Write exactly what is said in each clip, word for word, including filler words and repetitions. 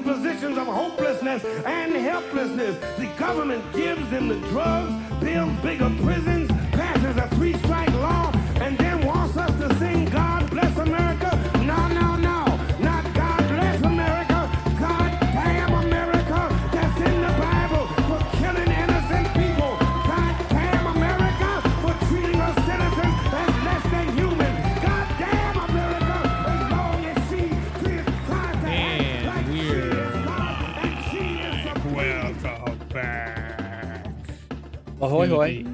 into positions of hopelessness and helplessness. The government gives them the drugs, builds bigger prisons, passes a three-strike law, and then wants us to sing God Bless America. No, no, no. Not God Bless America. God Damn America. That's in the Bible for killing innocent people. God Damn America for treating us citizens as less than human. God Damn America as long as she is trying to act like she is God and she is something. Welcome back. Ahoy, hoy.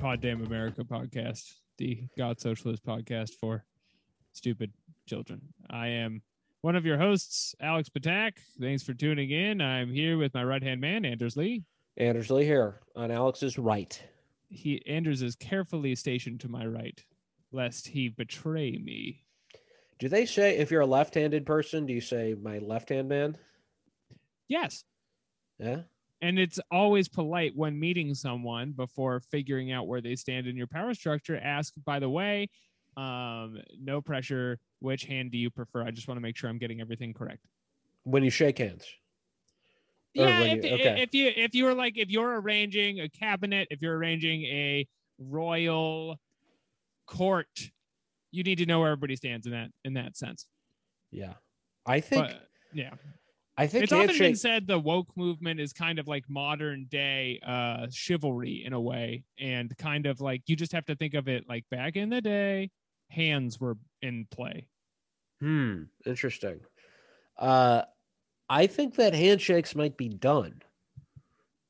God Damn America podcast, the God Socialist podcast for stupid children. I am one of your hosts, Alex Patak. Thanks for tuning in. I'm here with my right-hand man, Anders Lee. Anders Lee here on Alex's right. He Anders is carefully stationed to my right, lest he betray me. Do they say, if you're a left-handed person, do you say my left-hand man? Yes. Yeah. And it's always polite when meeting someone before figuring out where they stand in your power structure. Ask, by the way, um, no pressure, which hand do you prefer? I just want to make sure I'm getting everything correct. When you shake hands. Yeah, if, you, okay. if you if you were like, if you're arranging a cabinet, if you're arranging a royal court, you need to know where everybody stands in that in that sense. Yeah, I think. But, yeah. I think it's often been said the woke movement is kind of like modern day uh, chivalry in a way, and kind of like you just have to think of it like back in the day, hands were in play. Hmm. Interesting. Uh, I think that handshakes might be done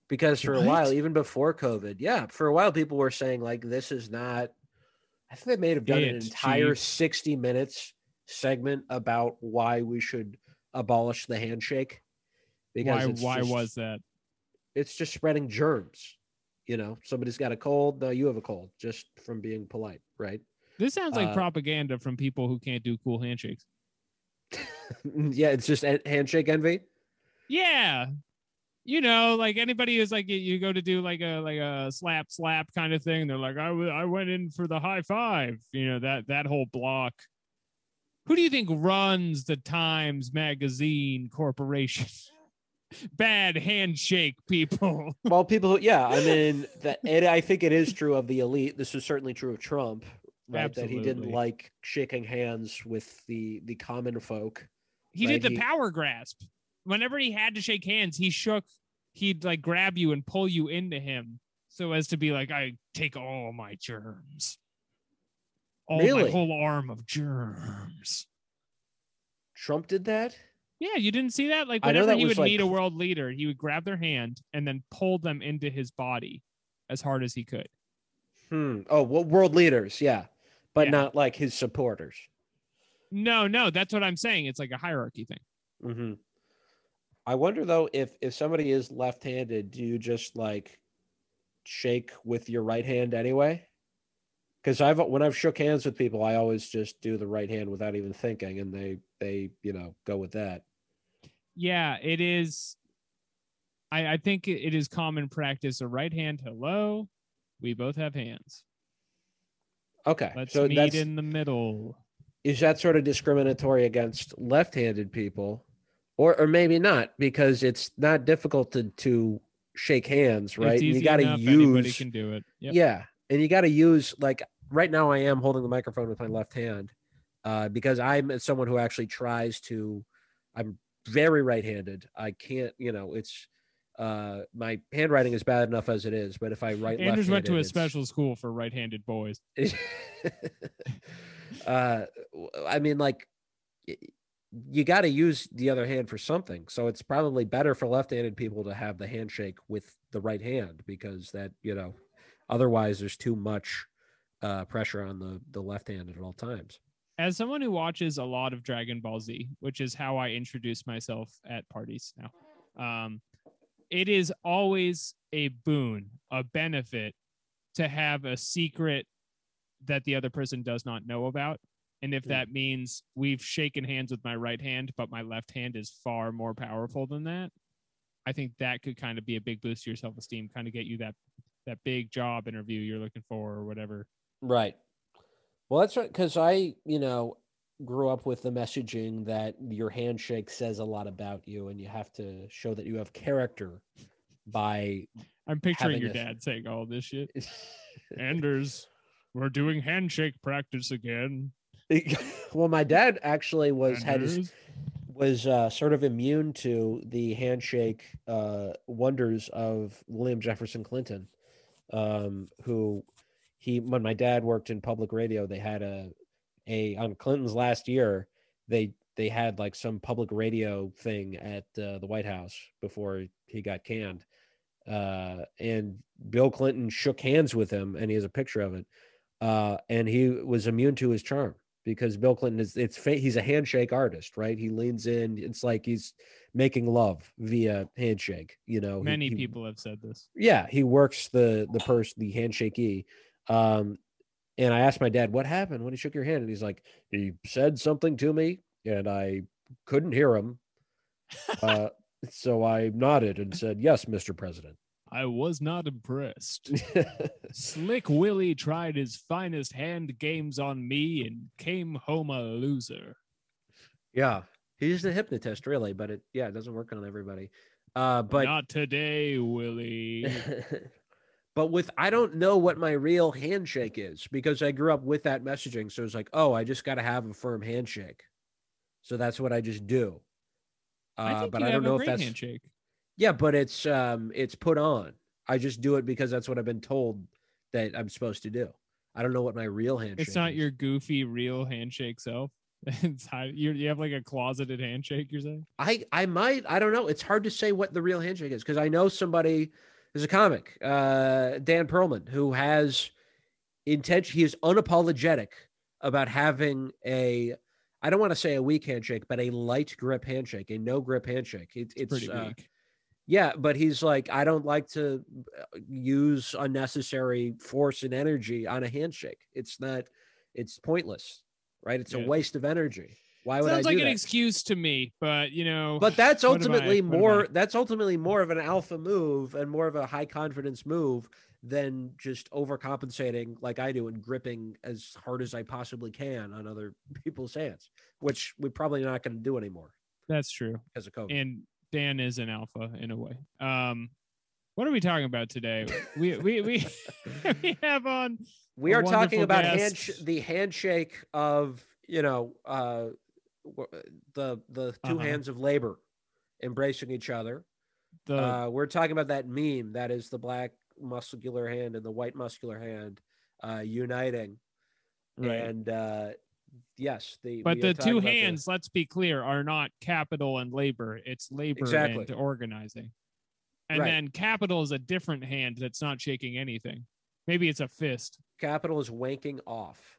because for what? a while, even before COVID, yeah, for a while people were saying like this is not. I think they may have done it, an entire sixty minutes segment about why we should abolish the handshake, because why, it's why just, was that it's just spreading germs. You know, somebody's got a cold, no, you have a cold, just from being polite, right? This sounds like uh, propaganda from people who can't do cool handshakes. Yeah, it's just handshake envy. Yeah, you know, like anybody who's like, you go to do like a like a slap slap kind of thing, they're like, I, w- I went in for the high five, you know, that that whole block. Who do you think runs the Times Magazine Corporation? Bad handshake people. Well, people who, yeah, I mean, that, and I think it is true of the elite. This was certainly true of Trump, right? Absolutely. That he didn't like shaking hands with the, the common folk. He right? did the he, power grasp. Whenever he had to shake hands, he shook, he'd like grab you and pull you into him so as to be like, I take all my germs. All really? My whole arm of germs. Trump did that? Yeah, you didn't see that? Like whenever that he would like... meet a world leader, he would grab their hand and then pull them into his body as hard as he could. Hmm. Oh, well, world leaders, yeah. But yeah. Not like his supporters. No, no, that's what I'm saying. It's like a hierarchy thing. Mm-hmm. I wonder, though, if, if somebody is left-handed, do you just like shake with your right hand anyway? Because I've when I've shook hands with people, I always just do the right hand without even thinking, and they they you know go with that. Yeah, it is. I, I think it is common practice. A right hand, hello. We both have hands. Okay, let's so meet that's, in the middle. Is that sort of discriminatory against left-handed people, or or maybe not? Because it's not difficult to to shake hands, right? It's easy you got to use. Anybody can do it. Yep. Yeah. And you got to use, like, right now I am holding the microphone with my left hand uh, because I'm someone who actually tries to, I'm very right-handed. I can't, you know, it's, uh, my handwriting is bad enough as it is, but if I write left-handed. Anders went to a special school for right-handed boys. uh, I mean, like, you got to use the other hand for something. So it's probably better for left-handed people to have the handshake with the right hand because that, you know. Otherwise, there's too much uh, pressure on the, the left hand at all times. As someone who watches a lot of Dragon Ball Z, which is how I introduce myself at parties now, um, it is always a boon, a benefit to have a secret that the other person does not know about. And if mm. that means we've shaken hands with my right hand, but my left hand is far more powerful than that, I think that could kind of be a big boost to your self-esteem, kind of get you that... that big job interview you're looking for or whatever. Right. Well, that's right. Cause I, you know, grew up with the messaging that your handshake says a lot about you, and you have to show that you have character by. I'm picturing your a... dad saying all this shit. Anders, we're doing handshake practice again. Well, my dad actually was Anders. had was uh, sort of immune to the handshake uh, wonders of William Jefferson Clinton, um, who he when my dad worked in public radio, they had a a on Clinton's last year they they had like some public radio thing at uh, the White House before he got canned. Uh, and Bill Clinton shook hands with him, and he has a picture of it. Uh, and he was immune to his charm because Bill Clinton is, it's, he's a handshake artist, right? He leans in. It's like he's making love via handshake, you know, many he, people he, have said this. Yeah. He works the, the person, the handshakey. Um, and I asked my dad, what happened when he shook your hand? And he's like, he said something to me and I couldn't hear him. Uh, So I nodded and said, yes, Mister President. I was not impressed. Slick Willie tried his finest hand games on me and came home a loser. Yeah, he's the hypnotist, really, but it yeah, it doesn't work on everybody. Uh, but not today, Willie. But with, I don't know what my real handshake is because I grew up with that messaging. So it's like, oh, I just got to have a firm handshake. So that's what I just do. Uh, I but I don't know if that's handshake. Yeah, but it's um, it's put on. I just do it because that's what I've been told that I'm supposed to do. I don't know what my real handshake. It's not is. Your goofy real handshake self. It's high, you you have like a closeted handshake. You're saying I I might I don't know. It's hard to say what the real handshake is because I know somebody is a comic, uh, Dan Perlman, who has intention. He is unapologetic about having a. I don't want to say a weak handshake, but a light grip handshake, a no grip handshake. It, it's pretty uh, weak. Yeah, but he's like, I don't like to use unnecessary force and energy on a handshake. It's not, it's pointless, right? It's yeah. a waste of energy. Why would Sounds I do like that? An excuse to me, but you know. But that's ultimately I, more. That's ultimately more of an alpha move and more of a high confidence move than just overcompensating like I do and gripping as hard as I possibly can on other people's hands, which we're probably not going to do anymore. That's true. As a coach. And Dan is an alpha in a way. Um, what are we talking about today? We we we we have on. We are talking about handsh- the handshake of you know uh, the the two uh-huh. hands of labor embracing each other. The, uh, we're talking about that meme that is the black muscular hand and the white muscular hand uh uniting, right? And uh yes the but the two hands, let's be clear, are not capital and labor. It's labor exactly. and organizing, and right. then capital is a different hand that's not shaking anything. Maybe it's a fist. Capital is wanking off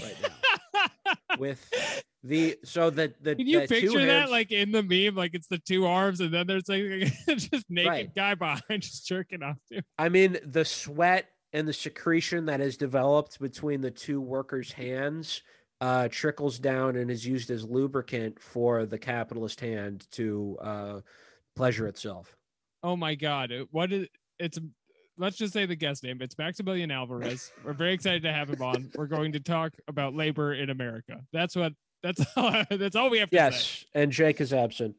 right now with the so that the can you the picture hands, that like in the meme, like it's the two arms and then there's like just naked right. guy behind just jerking off too. I mean the sweat and the secretion that is developed between the two workers' hands uh trickles down and is used as lubricant for the capitalist hand to uh pleasure itself. Oh my god, what is it's let's just say the guest name. It's Maximilian Alvarez. We're very excited to have him on. We're going to talk about labor in America. That's what That's all. That's all we have to yes, say. Yes, and Jake is absent.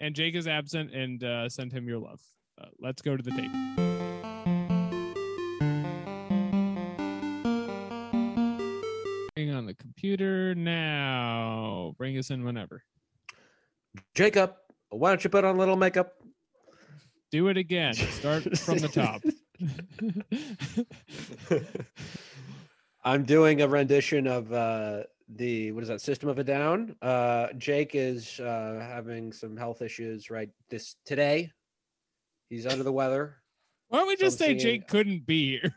And Jake is absent, and uh, send him your love. Uh, let's go to the tape. On the computer now. Bring us in whenever. Jacob, why don't you put on a little makeup? Do it again. Start from the top. I'm doing a rendition of... Uh, the what is that System of a Down. uh Jake is uh having some health issues right this today. He's under the weather. Why don't we just so say singing. Jake couldn't be here.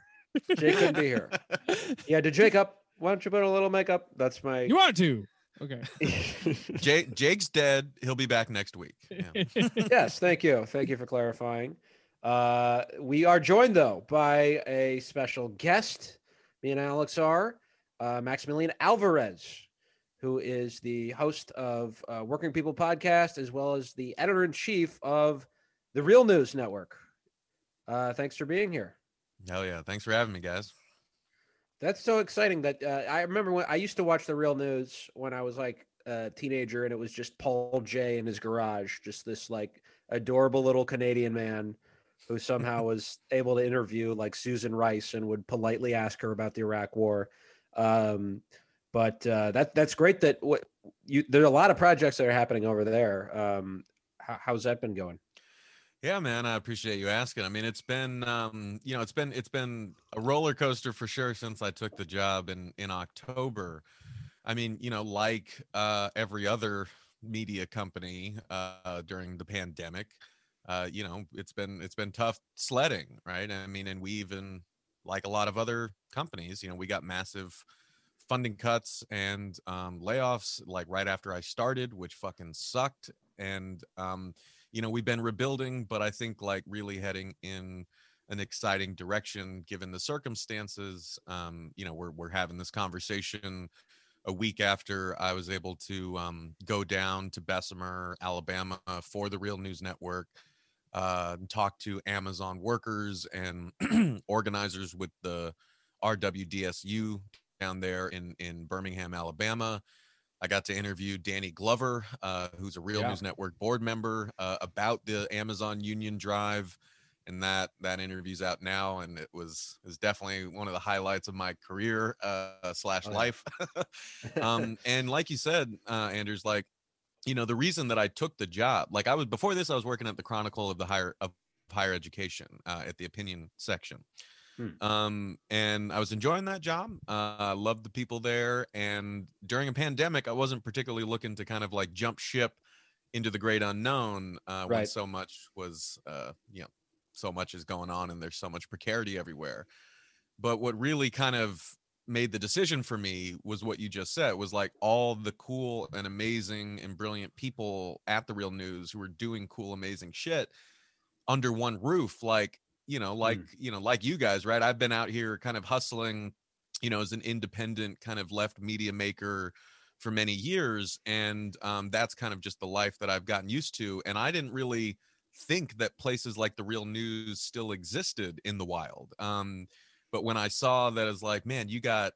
Jake couldn't be here. Yeah, to Jake up. Why don't you put a little makeup? That's my. You want to? Okay. Jake. Jake's dead. He'll be back next week. Yeah. Yes. Thank you. Thank you for clarifying. Uh, we are joined though by a special guest. Me and Alex are. Uh, Maximilian Alvarez, who is the host of uh, Working People podcast, as well as the editor-in-chief of the Real News Network. Uh, thanks for being here. Hell yeah. Thanks for having me, guys. That's so exciting that uh, I remember when I used to watch the Real News when I was like a teenager, and it was just Paul Jay in his garage, just this like adorable little Canadian man who somehow was able to interview like Susan Rice and would politely ask her about the Iraq War. Um, but uh, that that's great that what you there are a lot of projects that are happening over there. Um, how, how's that been going? Yeah, man, I appreciate you asking. I mean, it's been, um, you know, it's been, it's been a roller coaster for sure since I took the job in, in October. I mean, you know, like uh, every other media company uh, during the pandemic, uh, you know, it's been, it's been tough sledding, right? I mean, and we even, like a lot of other companies, you know, we got massive funding cuts and um, layoffs like right after I started, which fucking sucked. And, um, you know, we've been rebuilding, but I think like really heading in an exciting direction given the circumstances. Um, you know, we're we're having this conversation a week after I was able to um, go down to Bessemer, Alabama for the Real News Network, uh, and talk to Amazon workers and organizers with the R W D S U down there in, in Birmingham, Alabama. I got to interview Danny Glover, uh, who's a Real yeah. News Network board member, uh, about the Amazon union drive, and that that interview's out now, and it was is definitely one of the highlights of my career uh, slash oh, life. Yeah. um, and like you said, uh, Anders, like you know, the reason that I took the job, like I was before this, I was working at the Chronicle of the Higher of Higher Education uh, at the opinion section. Hmm. Um, and I was enjoying that job. Uh, I loved the people there. And during a pandemic, I wasn't particularly looking to kind of like jump ship into the great unknown uh, right. when so much was, uh, you know, so much is going on and there's so much precarity everywhere. But what really kind of made the decision for me was what you just said, was like all the cool and amazing and brilliant people at the Real News who were doing cool, amazing shit under one roof. Like, you know, like, mm. you know, like you guys, right? I've been out here kind of hustling, you know, as an independent kind of left media maker for many years. And um, that's kind of just the life that I've gotten used to. And I didn't really think that places like the Real News still existed in the wild. Um, but when I saw that, it's like, man, you got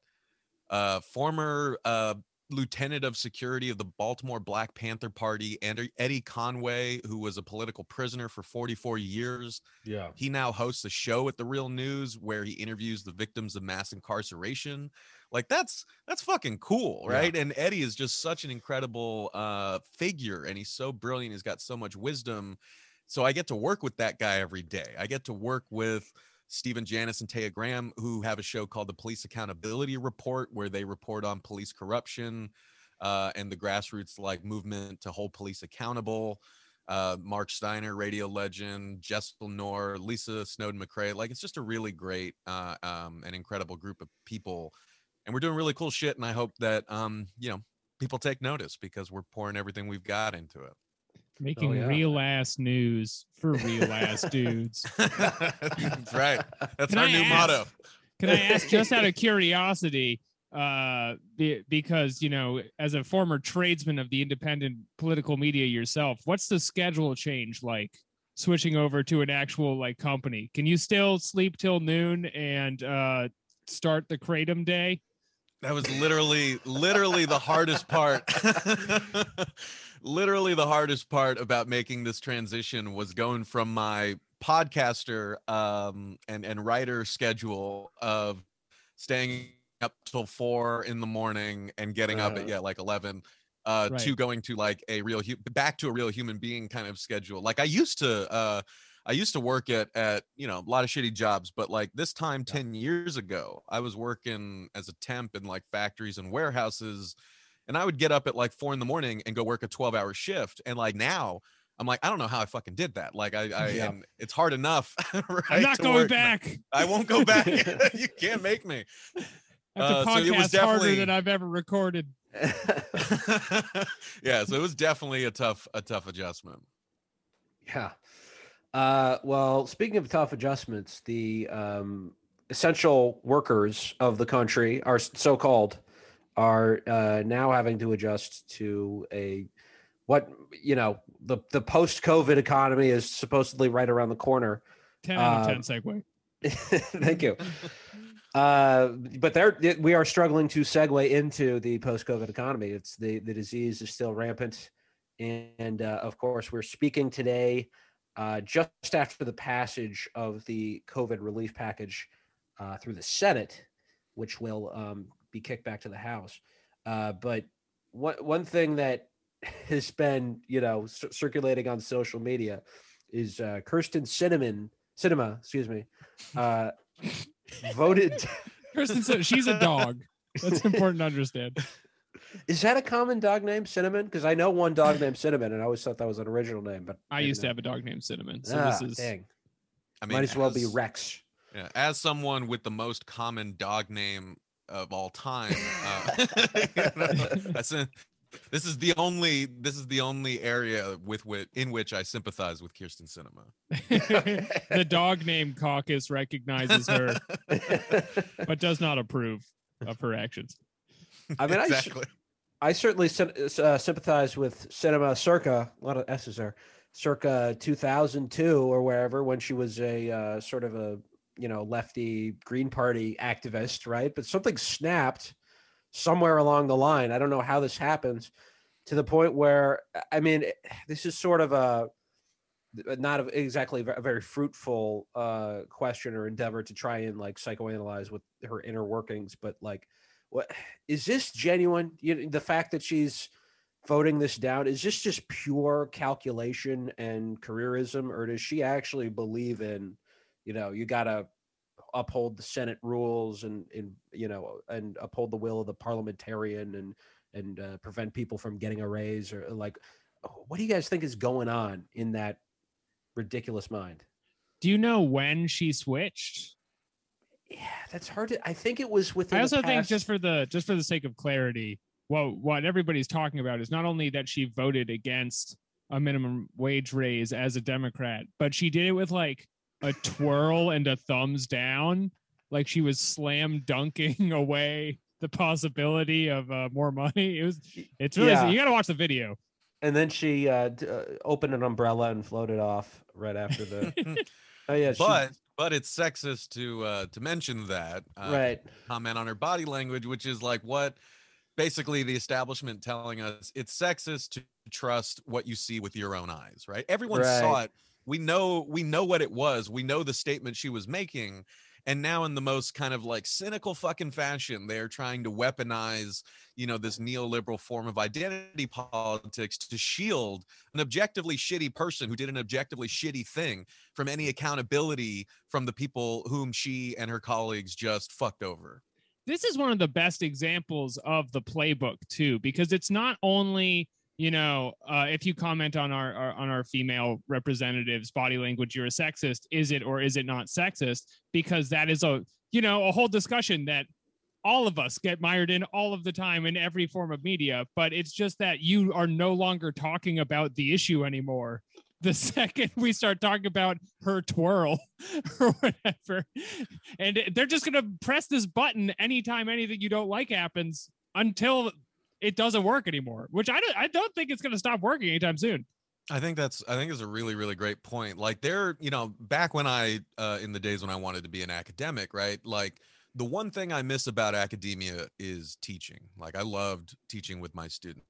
uh, former uh, lieutenant of security of the Baltimore Black Panther Party, and Eddie Conway, who was a political prisoner for forty-four years. Yeah. He now hosts a show at the Real News where he interviews the victims of mass incarceration. Like that's, that's fucking cool. Right. Yeah. And Eddie is just such an incredible uh, figure, and he's so brilliant. He's got so much wisdom. So I get to work with that guy every day. I get to work with Stephen Janis and Taya Graham, who have a show called the Police Accountability Report, where they report on police corruption uh, and the grassroots like movement to hold police accountable. Uh, Mark Steiner, radio legend, Jessel Knorr, Lisa Snowden McCrae. Like it's just a really great uh, um, and incredible group of people. And we're doing really cool shit. And I hope that, um, you know, people take notice because we're pouring everything we've got into it. Making oh, yeah. real ass news for real ass dudes. That's right. That's can our I new ask, motto. Can I ask, just out of curiosity, uh, be, because, you know, as a former tradesman of the independent political media yourself, what's the schedule change like switching over to an actual like company? Can you still sleep till noon and uh, start the Kratom day? That was literally, literally the hardest part. Literally the hardest part about making this transition was going from my podcaster um, and, and writer schedule of staying up till four in the morning and getting uh, up at, yeah, like eleven uh, right. to going to like a real, hu- back to a real human being kind of schedule. Like I used to, uh, I used to work at, at, you know, a lot of shitty jobs, but like this time yeah. ten years ago, I was working as a temp in like factories and warehouses, and I would get up at like four in the morning and go work a twelve hour shift. And like now I'm like, I don't know how I fucking did that. Like I, I yeah. and it's hard enough. Right, I'm not going work. back. I won't go back. You can't make me. That's a podcast uh, so it was definitely... harder than I've ever recorded. Yeah. So it was definitely a tough, a tough adjustment. Yeah. Uh, well, speaking of tough adjustments, the um, essential workers of the country, are so-called, are uh, now having to adjust to a what you know the the post-COVID economy is supposedly right around the corner. Ten out of ten segue. Thank you. Uh, but there, we are struggling to segue into the post-COVID economy. It's the, the disease is still rampant. And uh, of course, we're speaking today uh, just after the passage of the COVID relief package uh, through the Senate, which will um, be kicked back to the House. Uh, but one, one thing that has been, you know, c- circulating on social media is uh, Kyrsten Sinema, Sinema, excuse me, uh, voted. Kyrsten, she's a dog. That's important to understand. Is that a common dog name, Cinnamon? Because I know one dog named Cinnamon, and I always thought that was an original name. But I used know. to have a dog named Cinnamon. So ah, this is dang. I mean, might as, as well be Rex. Yeah, as someone with the most common dog name of all time, uh, you know, that's a, this is the only this is the only area with which in which I sympathize with Kyrsten Sinema. The dog name caucus recognizes her, but does not approve of her actions. I mean, exactly. I, I certainly uh, sympathize with Sinema circa, a lot of S's there, circa two thousand two or wherever, when she was a uh, sort of a, you know, lefty Green Party activist, right? But something snapped somewhere along the line. I don't know how this happens, to the point where, I mean, this is sort of a, not exactly a very fruitful uh, question or endeavor to try and like psychoanalyze with her inner workings, but like, what is this genuine? You, the fact that she's voting this down, is this just pure calculation and careerism, or does she actually believe in, you know, you got to uphold the Senate rules and, and, you know, and uphold the will of the parliamentarian and and uh, prevent people from getting a raise? Or like, what do you guys think is going on in that ridiculous mind? Do you know when she switched? Yeah, that's hard to, I think it was within I also the past... think just for the just for the sake of clarity, well, what everybody's talking about is not only that she voted against a minimum wage raise as a Democrat, but she did it with like a twirl and a thumbs down, like she was slam dunking away the possibility of uh, more money. It was it's really yeah. You got to watch the video. And then she uh, d- uh, opened an umbrella and floated off right after the Oh yeah, she... but But it's sexist to uh, to mention that, uh, right? Comment on her body language, which is like what basically the establishment telling us it's sexist to trust what you see with your own eyes, right? Everyone right. saw it. We know we know what it was. We know the statement she was making. And now in the most kind of like cynical fucking fashion, they're trying to weaponize, you know, this neoliberal form of identity politics to shield an objectively shitty person who did an objectively shitty thing from any accountability from the people whom she and her colleagues just fucked over. This is one of the best examples of the playbook, too, because it's not only, you know, uh, if you comment on our, our on our female representatives' body language, you're a sexist. Is it or is it not sexist? Because that is a, you know, a whole discussion that all of us get mired in all of the time in every form of media. But it's just that you are no longer talking about the issue anymore. The second we start talking about her twirl or whatever, and they're just going to press this button anytime anything you don't like happens until it doesn't work anymore, which I don't, I don't think it's going to stop working anytime soon. I think that's, I think is a really, really great point. Like there, you know, back when I, uh, in the days when I wanted to be an academic, right? Like the one thing I miss about academia is teaching. Like I loved teaching with my students,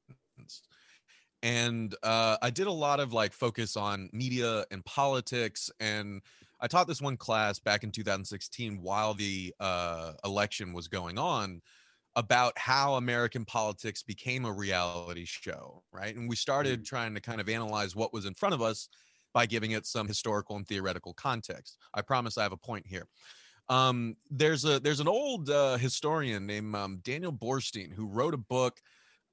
and uh, I did a lot of like focus on media and politics. And I taught this one class back in two thousand sixteen while the uh, election was going on, about how American politics became a reality show, right? And we started trying to kind of analyze what was in front of us by giving it some historical and theoretical context. I promise I have a point here. Um, there's a there's an old uh, historian named um, Daniel Borstein who wrote a book,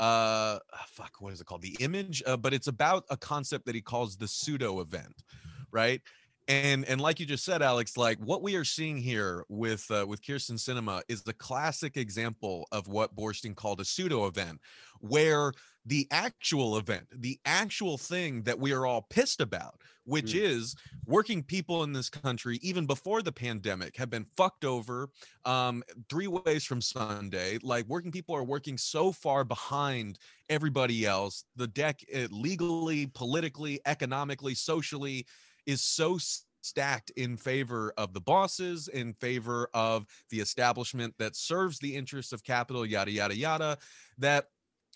uh, fuck, what is it called? The Image, uh, but it's about a concept that he calls the pseudo event, right? And and like you just said, Alex, like what we are seeing here with uh, with Kyrsten Sinema is the classic example of what Borstein called a pseudo event, where the actual event, the actual thing that we are all pissed about, which mm. is working people in this country, even before the pandemic, have been fucked over um, three ways from Sunday. Like working people are working so far behind everybody else. The deck, it, legally, politically, economically, socially, is so stacked in favor of the bosses, in favor of the establishment that serves the interests of capital, yada, yada, yada, that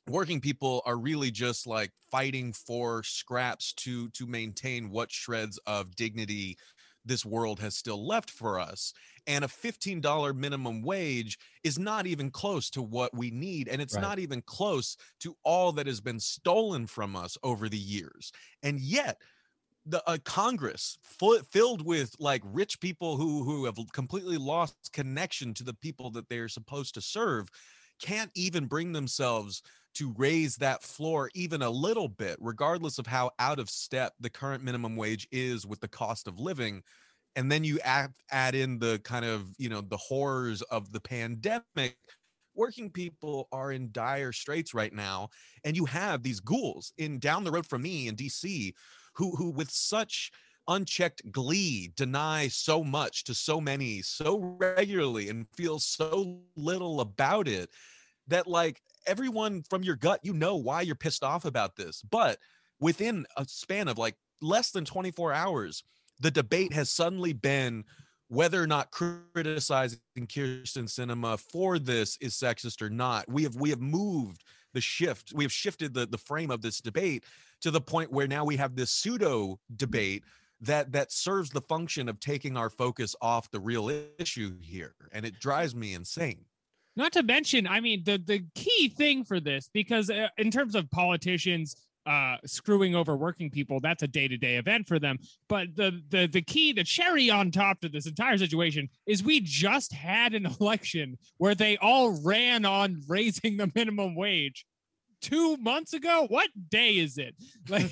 working people are really just like fighting for scraps to to maintain what shreds of dignity this world has still left for us. And a fifteen dollar minimum wage is not even close to what we need. And it's right. not even close to all that has been stolen from us over the years. And yet the uh, Congress f- filled with like rich people who, who have completely lost connection to the people that they're supposed to serve can't even bring themselves to raise that floor even a little bit, regardless of how out of step the current minimum wage is with the cost of living. And then you add, add in the kind of, you know, the horrors of the pandemic. Working people are in dire straits right now. And you have these ghouls in down the road from me in D C who, who with such unchecked glee deny so much to so many so regularly and feel so little about it that like, everyone from your gut, you know why you're pissed off about this. But within a span of like less than twenty-four hours, the debate has suddenly been whether or not criticizing Kyrsten Sinema for this is sexist or not. We have we have moved the shift. We have shifted the, the frame of this debate to the point where now we have this pseudo debate that that serves the function of taking our focus off the real issue here. And it drives me insane. Not to mention, I mean, the, the key thing for this, because in terms of politicians uh, screwing over working people, that's a day-to-day event for them. But the, the the key, the cherry on top to this entire situation is we just had an election where they all ran on raising the minimum wage. Two months ago? What day is it? Like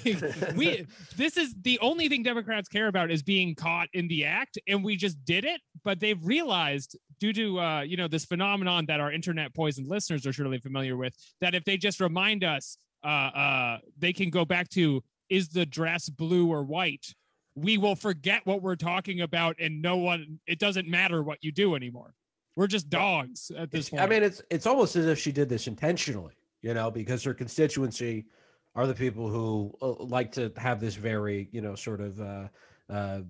we, this is the only thing Democrats care about is being caught in the act, and we just did it. But they've realized, due to uh, you know, this phenomenon that our internet poisoned listeners are surely familiar with, that if they just remind us, uh, uh, they can go back to is the dress blue or white? We will forget what we're talking about, and no one. It doesn't matter what you do anymore. We're just dogs at this it's, point. I mean, it's it's almost as if she did this intentionally. You know, because her constituency are the people who uh, like to have this very, you know, sort of uh, uh,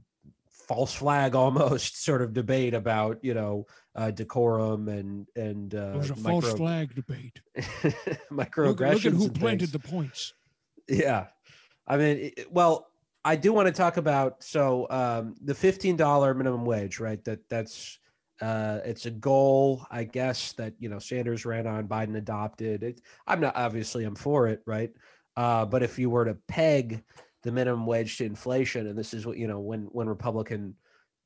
false flag almost sort of debate about, you know, uh, decorum and and uh, it was a micro- false flag debate. Microaggressions. Look, look at who planted the points. Yeah, I mean, it, well, I do want to talk about so um, the fifteen dollar minimum wage, right? That that's. Uh, it's a goal, I guess, that, you know, Sanders ran on, Biden adopted it. I'm not, obviously I'm for it. Right. Uh, but if you were to peg the minimum wage to inflation, and this is what, you know, when, when Republican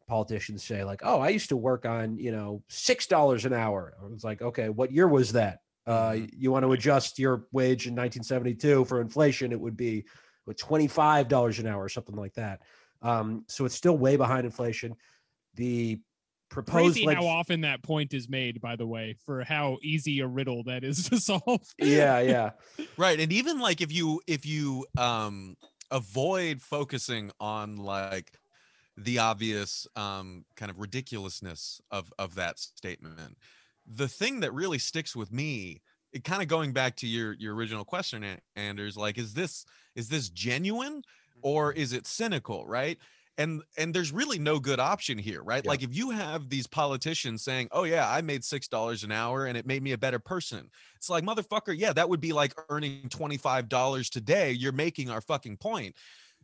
politicians say like, oh, I used to work on, you know, six dollars an hour. I was like, okay, what year was that? Uh, you want to adjust your wage in nineteen seventy-two for inflation. It would be what, twenty-five dollars an hour or something like that. Um, so it's still way behind inflation. The, Proposed Crazy leg- how often that point is made, by the way, for how easy a riddle that is to solve. Yeah, yeah. Right. And even like if you if you um avoid focusing on like the obvious um kind of ridiculousness of of that statement, the thing that really sticks with me, it kind of going back to your your original question, Anders, like is this is this genuine or is it cynical, right? And and there's really no good option here, right? Yeah. Like if you have these politicians saying, oh yeah, I made six dollars an hour and it made me a better person. It's like, motherfucker, yeah, that would be like earning twenty-five dollars today. You're making our fucking point.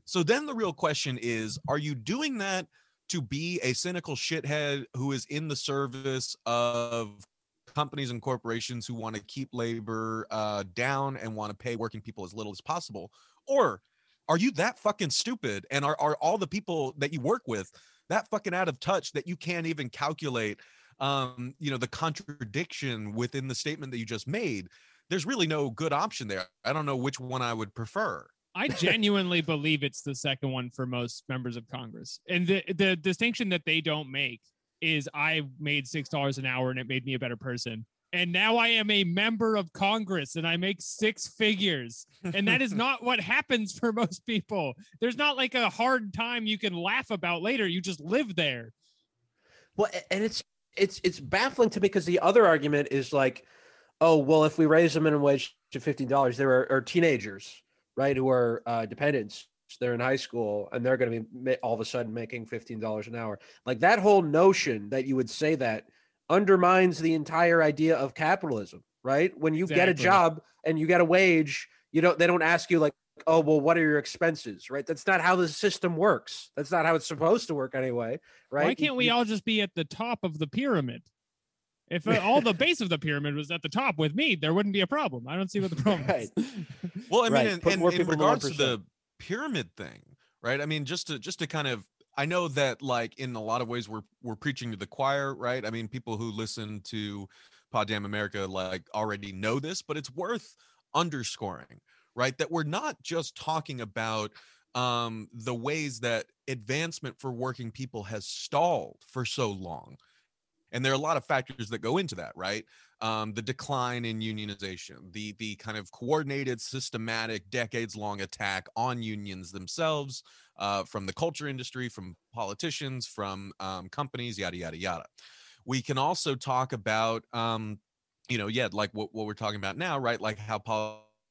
So then the real question is, are you doing that to be a cynical shithead who is in the service of companies and corporations who want to keep labor uh, down and want to pay working people as little as possible? Or are you that fucking stupid? And are, are all the people that you work with that fucking out of touch that you can't even calculate, um, you know, the contradiction within the statement that you just made? There's really no good option there. I don't know which one I would prefer. I genuinely believe it's the second one for most members of Congress. And the, the distinction that they don't make is I made six dollars an hour and it made me a better person. And now I am a member of Congress and I make six figures. And that is not what happens for most people. There's not like a hard time you can laugh about later. You just live there. Well, and it's it's it's baffling to me because the other argument is like, oh, well, if we raise the minimum wage to fifteen dollars, there are, are teenagers, right, who are uh, dependents they're in high school and they're going to be all of a sudden making fifteen dollars an hour. Like that whole notion that you would say that undermines the entire idea of capitalism, right? When you exactly. get a job and you get a wage, you don't, they don't ask you like, oh, well, what are your expenses, right? That's not how the system works. That's not how it's supposed to work anyway, right? Why can't we all just be at the top of the pyramid? If all the base of the pyramid was at the top with me, there wouldn't be a problem. I don't see what the problem right. is. Well, I mean, right. and, and, and in regards to the pyramid thing, right? I mean, just to just to kind of, I know that like in a lot of ways we're we're preaching to the choir, right? I mean, people who listen to Pod Damn America like already know this, but it's worth underscoring, right? That we're not just talking about um, the ways that advancement for working people has stalled for so long. And there are a lot of factors that go into that, right? Um, the decline in unionization, the the kind of coordinated, systematic, decades-long attack on unions themselves, uh, from the culture industry, from politicians, from um, companies, yada, yada, yada. We can also talk about, um, you know, yeah, like what, what we're talking about now, right? Like how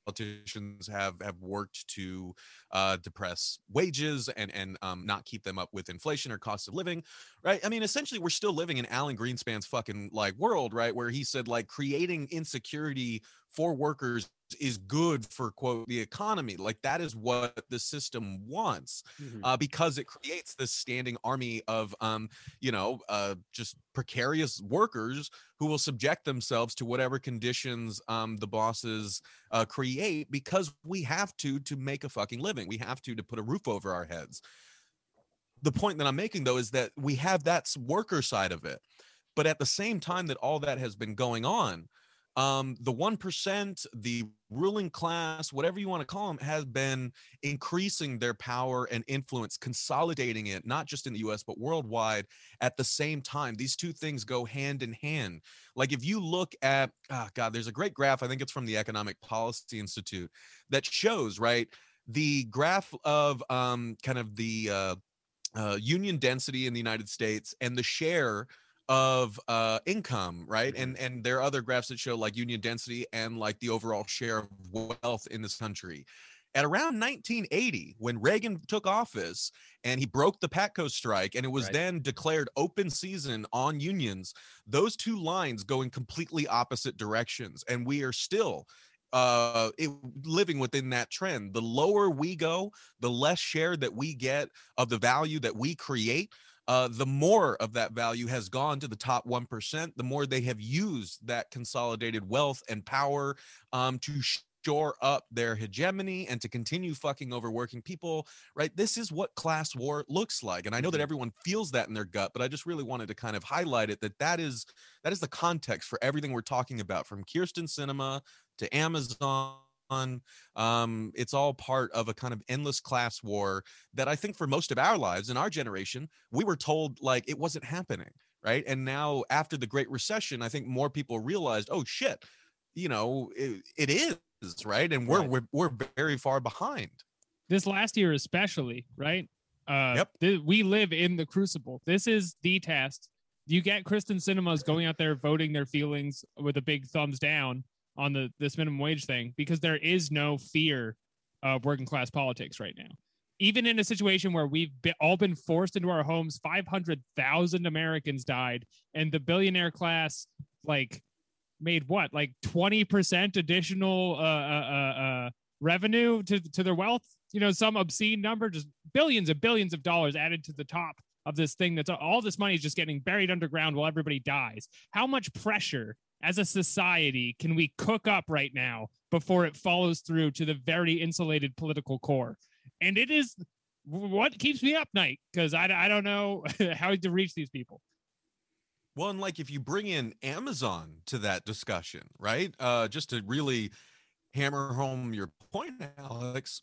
politicians have, have worked to uh, depress wages and, and um, not keep them up with inflation or cost of living, right? I mean, essentially, we're still living in Alan Greenspan's fucking like world, right? Where he said like creating insecurity for workers is good for, quote, the economy. Like that is what the system wants, mm-hmm. uh, because it creates this standing army of, um, you know, uh, just precarious workers who will subject themselves to whatever conditions um, the bosses uh, create because we have to, to make a fucking living. We have to, to put a roof over our heads. The point that I'm making though, is that we have that worker side of it, but at the same time that all that has been going on, Um, the one percent, the ruling class, whatever you want to call them, has been increasing their power and influence, consolidating it, not just in the U S, but worldwide at the same time. These two things go hand in hand. Like if you look at, oh God, there's a great graph, I think it's from the Economic Policy Institute, that shows, right, the graph of um, kind of the uh, uh, union density in the United States and the share of uh income, right? And and there are other graphs that show like union density and like the overall share of wealth in this country. At around nineteen eighty, when Reagan took office and he broke the PATCO strike and it was right. then declared open season on unions, those two lines go in completely opposite directions. And we are still uh it, living within that trend. The lower we go, the less share that we get of the value that we create. Uh, the more of that value has gone to the top one percent, the more they have used that consolidated wealth and power um, to shore up their hegemony and to continue fucking over working people, right? This is what class war looks like. And I know that everyone feels that in their gut, but I just really wanted to kind of highlight it, that that is, that is the context for everything we're talking about, from Kyrsten Sinema to Amazon. On um it's all part of a kind of endless class war that I think for most of our lives in our generation we were told like it wasn't happening, right? And now after the Great Recession, I think more people realized, oh shit, you know, it, it is, right? And we're, right. we're we're very far behind this last year especially, right? uh yep. th- we live in the crucible. This is the test. You get Kyrsten Sinema's going out there voting their feelings with a big thumbs down on the this minimum wage thing, because there is no fear of working class politics right now. Even in a situation where we've be, all been forced into our homes, five hundred thousand Americans died, and the billionaire class like made what, like twenty percent additional uh, uh, uh, revenue to, to their wealth, you know, some obscene number, just billions and billions of dollars added to the top of this thing. That's all this money is just getting buried underground while everybody dies. How much pressure as a society can we cook up right now before it follows through to the very insulated political core? And it is what keeps me up night, because I, I don't know how to reach these people. Well, and like if you bring in Amazon to that discussion, right? Uh, just to really hammer home your point, Alex,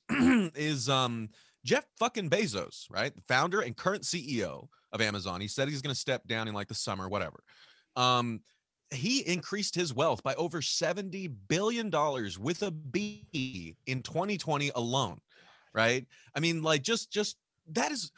is um, Jeff fucking Bezos, right? The founder and current C E O of Amazon. He said he's going to step down in like the summer, whatever. Um, He increased his wealth by over seventy billion dollars with a B in twenty twenty alone, right? I mean, like just, just that is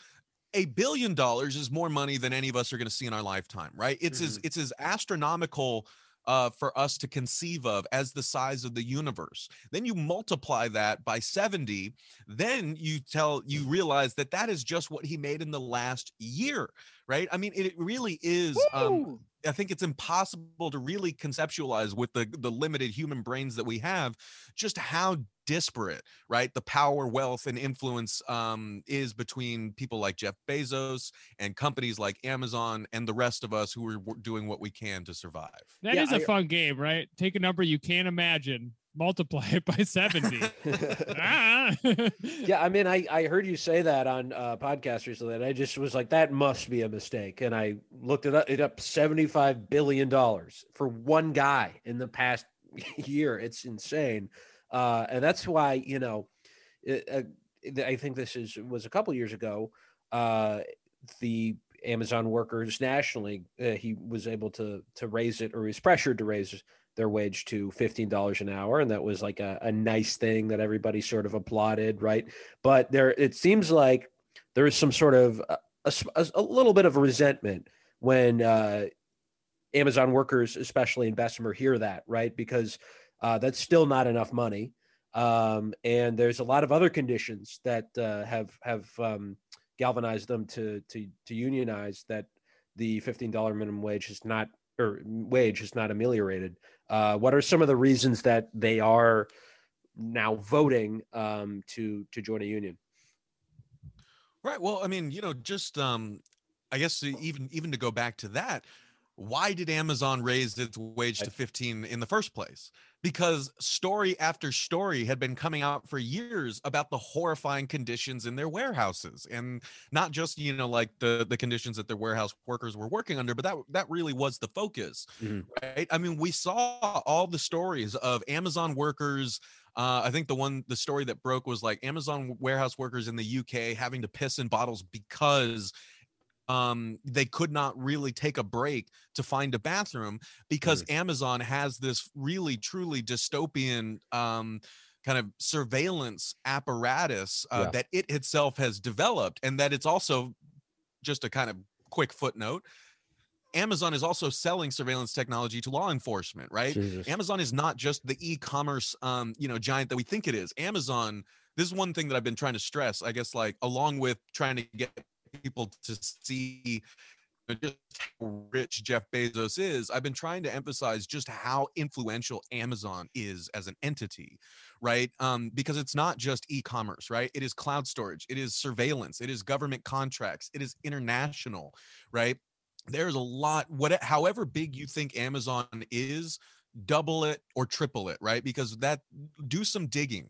a billion dollars is more money than any of us are going to see in our lifetime, right? It's mm-hmm. as, it's as astronomical uh, for us to conceive of as the size of the universe. Then you multiply that by seventy. Then you tell you realize that that is just what he made in the last year. Right. I mean, it really is. Um, I think it's impossible to really conceptualize with the, the limited human brains that we have, just how disparate, right, the power, wealth, and influence um, is between people like Jeff Bezos and companies like Amazon and the rest of us who are doing what we can to survive. That yeah, is a I, fun game, right? Take a number you can't imagine, multiply it by seventy. ah. Yeah, I mean, I, I heard you say that on a podcast recently, and I just was like, that must be a mistake. And I looked it up, it up seventy-five billion dollars for one guy in the past year. It's insane. Uh, and that's why, you know, it, uh, I think this is was a couple of years ago, uh, the Amazon workers nationally, uh, he was able to to raise it, or he was pressured to raise their wage to fifteen dollars an hour. And that was like a, a nice thing that everybody sort of applauded, right? But there, it seems like there is some sort of a, a, a little bit of resentment when uh, Amazon workers, especially in Bessemer, hear that, right? Because Uh, that's still not enough money, um, and there's a lot of other conditions that uh, have have um, galvanized them to to to unionize. That the fifteen dollars minimum wage is not, or wage is not ameliorated. Uh, what are some of the reasons that they are now voting um, to to join a union? Right. Well, I mean, you know, just um, I guess even even to go back to that. Why did Amazon raise its wage to fifteen in the first place? Because story after story had been coming out for years about the horrifying conditions in their warehouses, and not just, you know, like the, the conditions that their warehouse workers were working under, but that, that really was the focus, mm-hmm. right? I mean, we saw all the stories of Amazon workers. Uh, I think the one, the story that broke was like Amazon warehouse workers in the U K having to piss in bottles because Um, they could not really take a break to find a bathroom, because mm. Amazon has this really, truly dystopian um, kind of surveillance apparatus uh, yeah. that it itself has developed. And that it's also, just a kind of quick footnote, Amazon is also selling surveillance technology to law enforcement, right? Jesus. Amazon is not just the e-commerce um, you know, giant that we think it is. Amazon, this is one thing that I've been trying to stress, I guess, like along with trying to get people to see just how rich Jeff Bezos is, I've been trying to emphasize just how influential Amazon is as an entity, right? Um, because it's not just e-commerce, right? It is cloud storage, it is surveillance, it is government contracts, it is international, right? There's a lot, what, however big you think Amazon is, double it or triple it, right? Because that, do some digging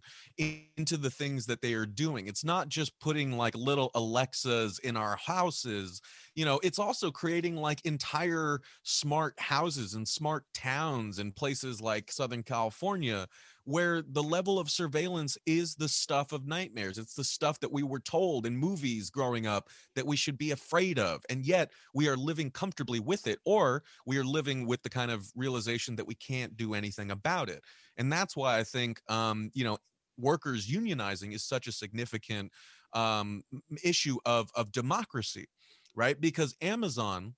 into the things that they are doing. It's not just putting like little Alexas in our houses, you know, it's also creating like entire smart houses and smart towns in places like Southern California, where the level of surveillance is the stuff of nightmares. It's the stuff that we were told in movies growing up that we should be afraid of. And yet we are living comfortably with it, or we are living with the kind of realization that we can't do anything about it. And that's why I think, um, you know, workers unionizing is such a significant um, issue of, of democracy, right? Because Amazon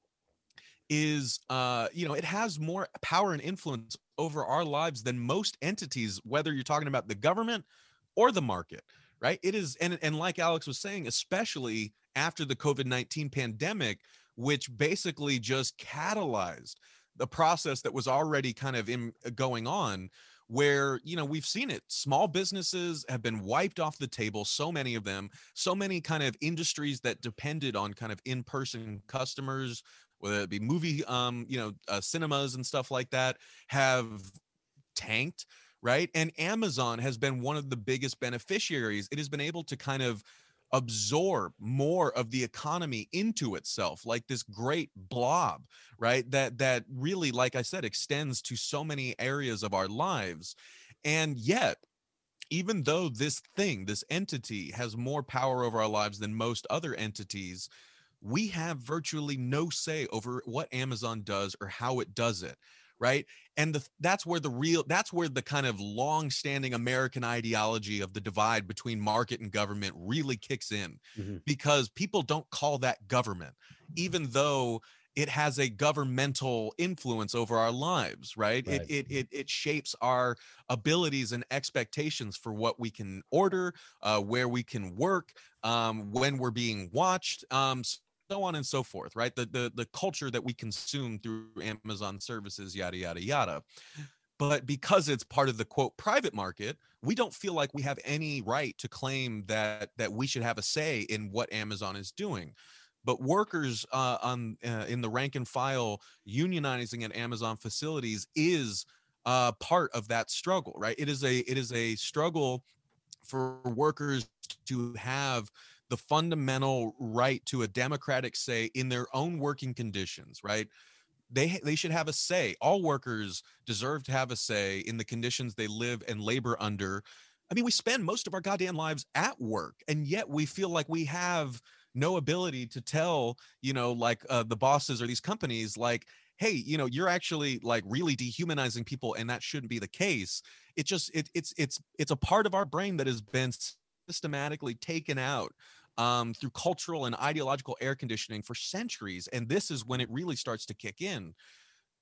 is, uh, you know, it has more power and influence over our lives than most entities, whether you're talking about the government or the market, right? It is, and, and like Alex was saying, especially after the COVID nineteen pandemic, which basically just catalyzed the process that was already kind of in, going on, where, you know, we've seen it. Small businesses have been wiped off the table, so many of them, so many kind of industries that depended on kind of in-person customers, whether it be movie, um, you know, uh, cinemas and stuff like that, have tanked, right? And Amazon has been one of the biggest beneficiaries. It has been able to kind of absorb more of the economy into itself, like this great blob, right? That that really, like I said, extends to so many areas of our lives. And yet, even though this thing, this entity has more power over our lives than most other entities, we have virtually no say over what Amazon does or how it does it, right? And the, that's where the real, that's where the kind of long-standing American ideology of the divide between market and government really kicks in, mm-hmm. because people don't call that government, even though it has a governmental influence over our lives, right? right. It, it it it shapes our abilities and expectations for what we can order, uh, where we can work, um, when we're being watched, um, so on and so forth, right? The, the, the culture that we consume through Amazon services, yada, yada, yada. But because it's part of the quote private market, we don't feel like we have any right to claim that that we should have a say in what Amazon is doing. But workers uh, on uh, in the rank and file unionizing at Amazon facilities is uh, part of that struggle, right? It is a it is a struggle for workers to have the fundamental right to a democratic say in their own working conditions, right? They they should have a say. All workers deserve to have a say in the conditions they live and labor under. I mean, we spend most of our goddamn lives at work, and yet we feel like we have no ability to tell, you know, like uh, the bosses or these companies, like, hey, you know, you're actually like really dehumanizing people, and that shouldn't be the case. It just it it's it's it's a part of our brain that has been systematically taken out Um, through cultural and ideological air conditioning for centuries. And this is when it really starts to kick in.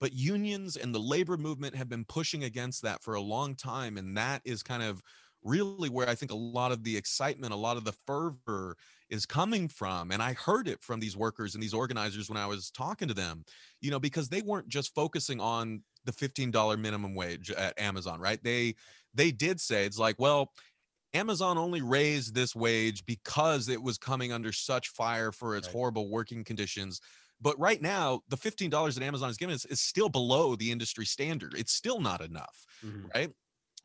But unions and the labor movement have been pushing against that for a long time. And that is kind of really where I think a lot of the excitement, a lot of the fervor is coming from. And I heard it from these workers and these organizers when I was talking to them, you know, because they weren't just focusing on the fifteen dollars minimum wage at Amazon, right? They, they did say, it's like, well, Amazon only raised this wage because it was coming under such fire for its right. horrible working conditions. But right now, the fifteen dollars that Amazon is giving us is still below the industry standard. It's still not enough, mm-hmm. right?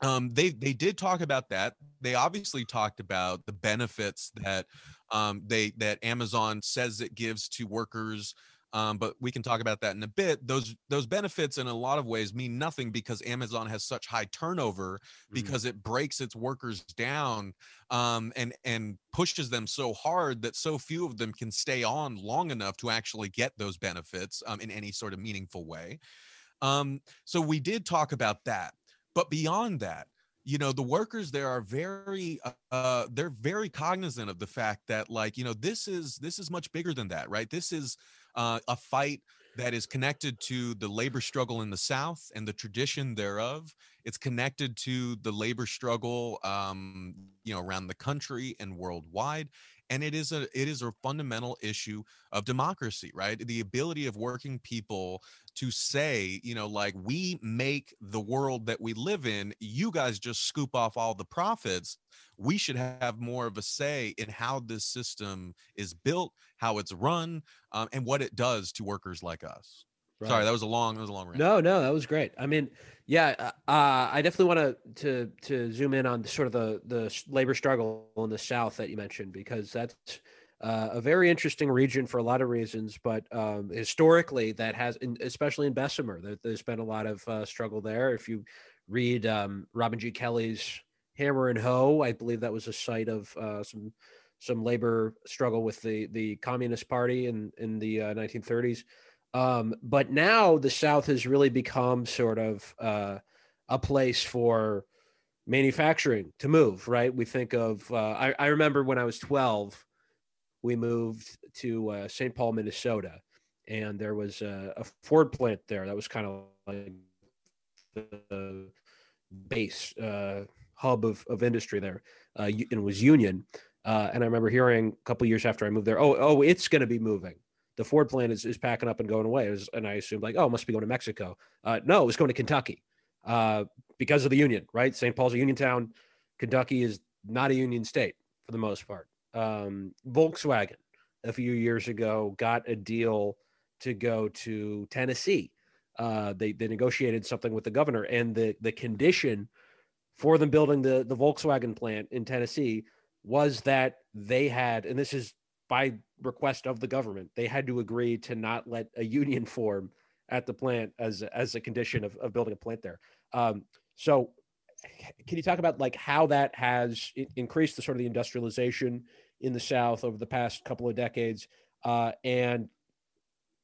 Um, they they did talk about that. They obviously talked about the benefits that um, they that Amazon says it gives to workers. Um, but we can talk about that in a bit. Those those benefits in a lot of ways mean nothing because Amazon has such high turnover because mm. it breaks its workers down um, and, and pushes them so hard that so few of them can stay on long enough to actually get those benefits um, in any sort of meaningful way. Um, so we did talk about that. But beyond that, you know, the workers there are very, uh, they're very cognizant of the fact that like, you know, this is, this is much bigger than that, right? This is uh, a fight that is connected to the labor struggle in the South and the tradition thereof. It's connected to the labor struggle, um, you know, around the country and worldwide. And it is a it is a fundamental issue of democracy, right? The ability of working people to say, you know, like we make the world that we live in. You guys just scoop off all the profits. We should have more of a say in how this system is built, how it's run, um, and what it does to workers like us. Right. Sorry, that was a long that was a long rant. No, no, that was great. I mean, yeah, uh, I definitely want to to to zoom in on sort of the the labor struggle in the South that you mentioned, because that's uh, a very interesting region for a lot of reasons. But um, historically, that has, especially in Bessemer, there, there's been a lot of uh, struggle there. If you read um, Robin G. Kelly's Hammer and Hoe, I believe that was a site of uh, some some labor struggle with the the Communist Party in in the uh, nineteen thirties. Um, but now the South has really become sort of uh, a place for manufacturing to move, right? We think of, uh, I, I remember when I was twelve, we moved to uh, Saint Paul, Minnesota, and there was a, a Ford plant there that was kind of like the base uh, hub of, of industry there, uh, and it was Union. Uh, and I remember hearing a couple of years after I moved there, oh, oh, it's going to be moving. The Ford plant is, is packing up and going away. Was, and I assumed like, oh, it must be going to Mexico. Uh, no, it was going to Kentucky uh, because of the union, right? Saint Paul's a union town. Kentucky is not a union state for the most part. Um, Volkswagen a few years ago got a deal to go to Tennessee. Uh, they, they negotiated something with the governor, and the, the condition for them building the, the Volkswagen plant in Tennessee was that they had, and this is by request of the government, they had to agree to not let a union form at the plant as, as a condition of, of building a plant there. Um, so can you talk about like how that has increased the sort of the industrialization in the South over the past couple of decades uh, and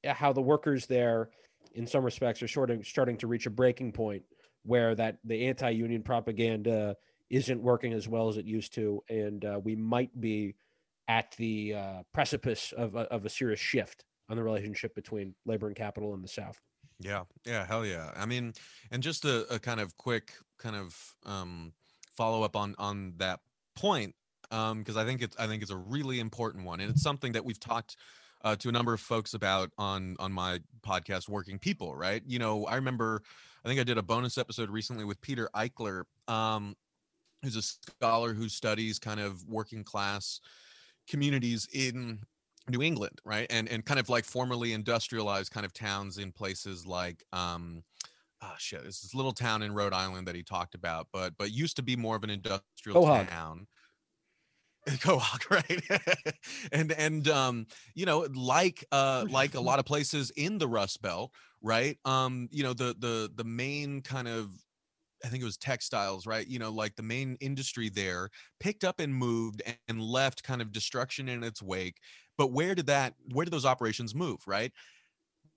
how the workers there in some respects are sort of starting to reach a breaking point where that the anti-union propaganda isn't working as well as it used to. And uh, we might be at the uh, precipice of, of a serious shift on the relationship between labor and capital in the South. Yeah. Yeah. Hell yeah. I mean, and just a, a kind of quick kind of um, follow up on, on that point. Um, cause I think it's, I think it's a really important one. And it's something that we've talked uh, to a number of folks about on, on my podcast, Working People. Right. You know, I remember, I think I did a bonus episode recently with Peter Eichler, um, who's a scholar who studies kind of working class communities in New England, right? And and kind of like formerly industrialized kind of towns in places like, um, oh shit, there's this little town in Rhode Island that he talked about, but but used to be more of an industrial Quahog. town. Quahog, right? and and um, you know, like uh, like a lot of places in the Rust Belt, right? Um, you know, the the the main kind of, I think it was textiles, right? You know, like the main industry there picked up and moved and left kind of destruction in its wake. But where did that, where did those operations move, right?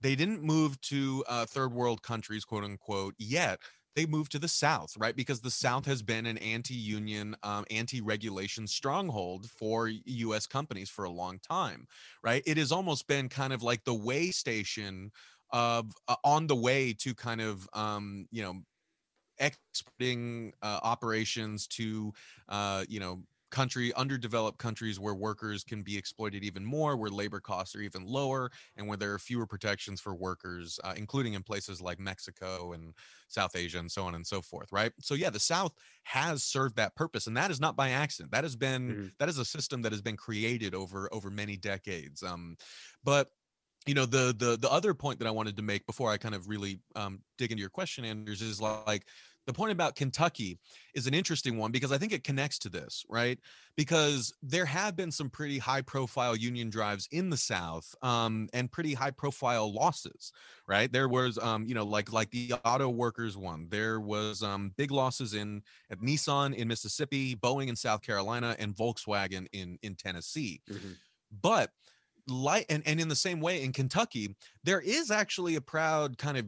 They didn't move to uh, third world countries, quote unquote, yet. They moved to the South, right? Because the South has been an anti-union, um, anti-regulation stronghold for U S companies for a long time, right? It has almost been kind of like the way station of uh, on the way to kind of, um, you know, exporting uh, operations to, uh, you know, country underdeveloped countries where workers can be exploited even more, where labor costs are even lower, and where there are fewer protections for workers, uh, including in places like Mexico and South Asia and so on and so forth, right? So yeah, the South has served that purpose, and that is not by accident. That has been mm-hmm. that is a system that has been created over over many decades. Um, but you know, the the the other point that I wanted to make before I kind of really um, dig into your question, Anders, is like. The point about Kentucky is an interesting one because I think it connects to this, right? Because there have been some pretty high-profile union drives in the South, um, and pretty high-profile losses, right? There was, um, you know, like like the auto workers one. There was um, big losses in at Nissan in Mississippi, Boeing in South Carolina, and Volkswagen in in Tennessee. Mm-hmm. But like, and and in the same way in Kentucky, there is actually a proud kind of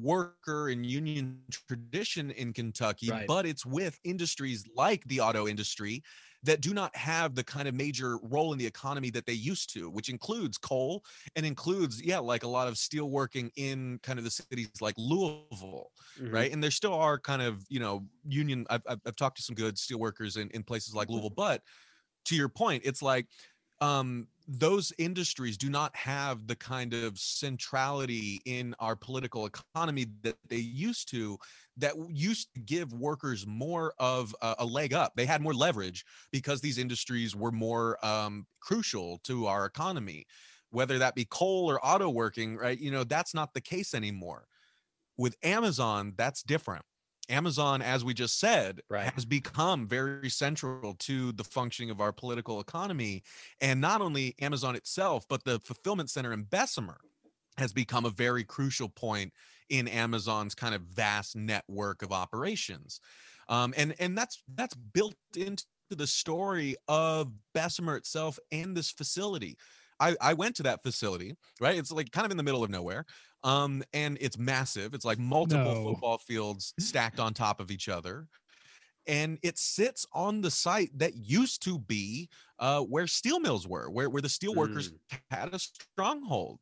worker and union tradition in Kentucky, right. But it's with industries like the auto industry that do not have the kind of major role in the economy that they used to, which includes coal and includes, yeah, like a lot of steel working in kind of the cities like Louisville, mm-hmm. right? And there still are kind of, you know, union, I've, I've, I've talked to some good steel workers in, in places like Louisville, but to your point, it's like, um, those industries do not have the kind of centrality in our political economy that they used to, that used to give workers more of a, a leg up. They had more leverage because these industries were more um, crucial to our economy, whether that be coal or auto working, right? You know, that's not the case anymore. With Amazon, that's different. Amazon, as we just said, right. has become very central to the functioning of our political economy. And not only Amazon itself, but the fulfillment center in Bessemer has become a very crucial point in Amazon's kind of vast network of operations. Um, and, and that's that's built into the story of Bessemer itself and this facility. I, I went to that facility, right? It's like kind of in the middle of nowhere. Um, and it's massive. It's like multiple no. football fields stacked on top of each other. And it sits on the site that used to be uh, where steel mills were, where, where the steel workers mm. had a stronghold.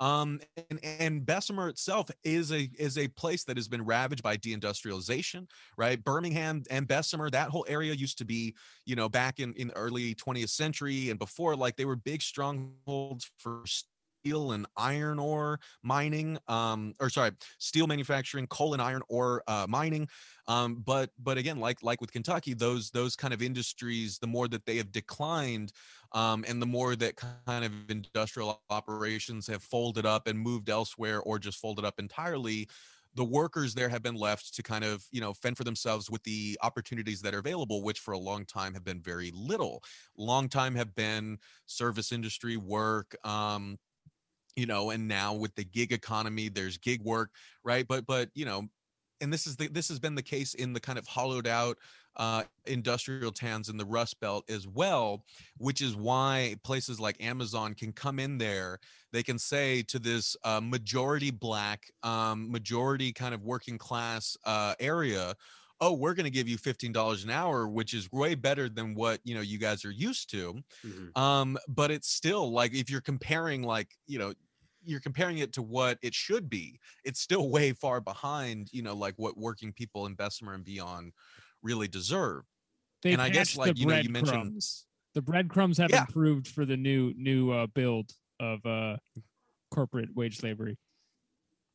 Um, and, and Bessemer itself is a is a place that has been ravaged by deindustrialization, right? Birmingham and Bessemer, that whole area used to be, you know, back in in early twentieth century and before, like they were big strongholds for steel and iron ore mining, um, or sorry, steel manufacturing, coal and iron ore uh, mining. Um, but but again, like like with Kentucky, those those kind of industries, the more that they have declined. Um, and the more that kind of industrial operations have folded up and moved elsewhere or just folded up entirely, the workers there have been left to kind of, you know, fend for themselves with the opportunities that are available, which for a long time have been very little. Long time have been service industry work, um, you know, and now with the gig economy, there's gig work, right? But, but you know, and this is the, this has been the case in the kind of hollowed out uh, industrial towns in the Rust Belt as well, which is why places like Amazon can come in there. They can say to this uh, majority black, um, majority kind of working class uh, area, oh, we're going to give you fifteen dollars an hour, which is way better than what, you know, you guys are used to. Mm-hmm. Um, but it's still like, if you're comparing, like, you know, you're comparing it to what it should be, it's still way far behind, you know, like what working people in Bessemer and beyond really deserve. They and I guess, like, you know, you mentioned crumbs. The breadcrumbs have yeah. improved for the new, new uh, build of uh, corporate wage slavery.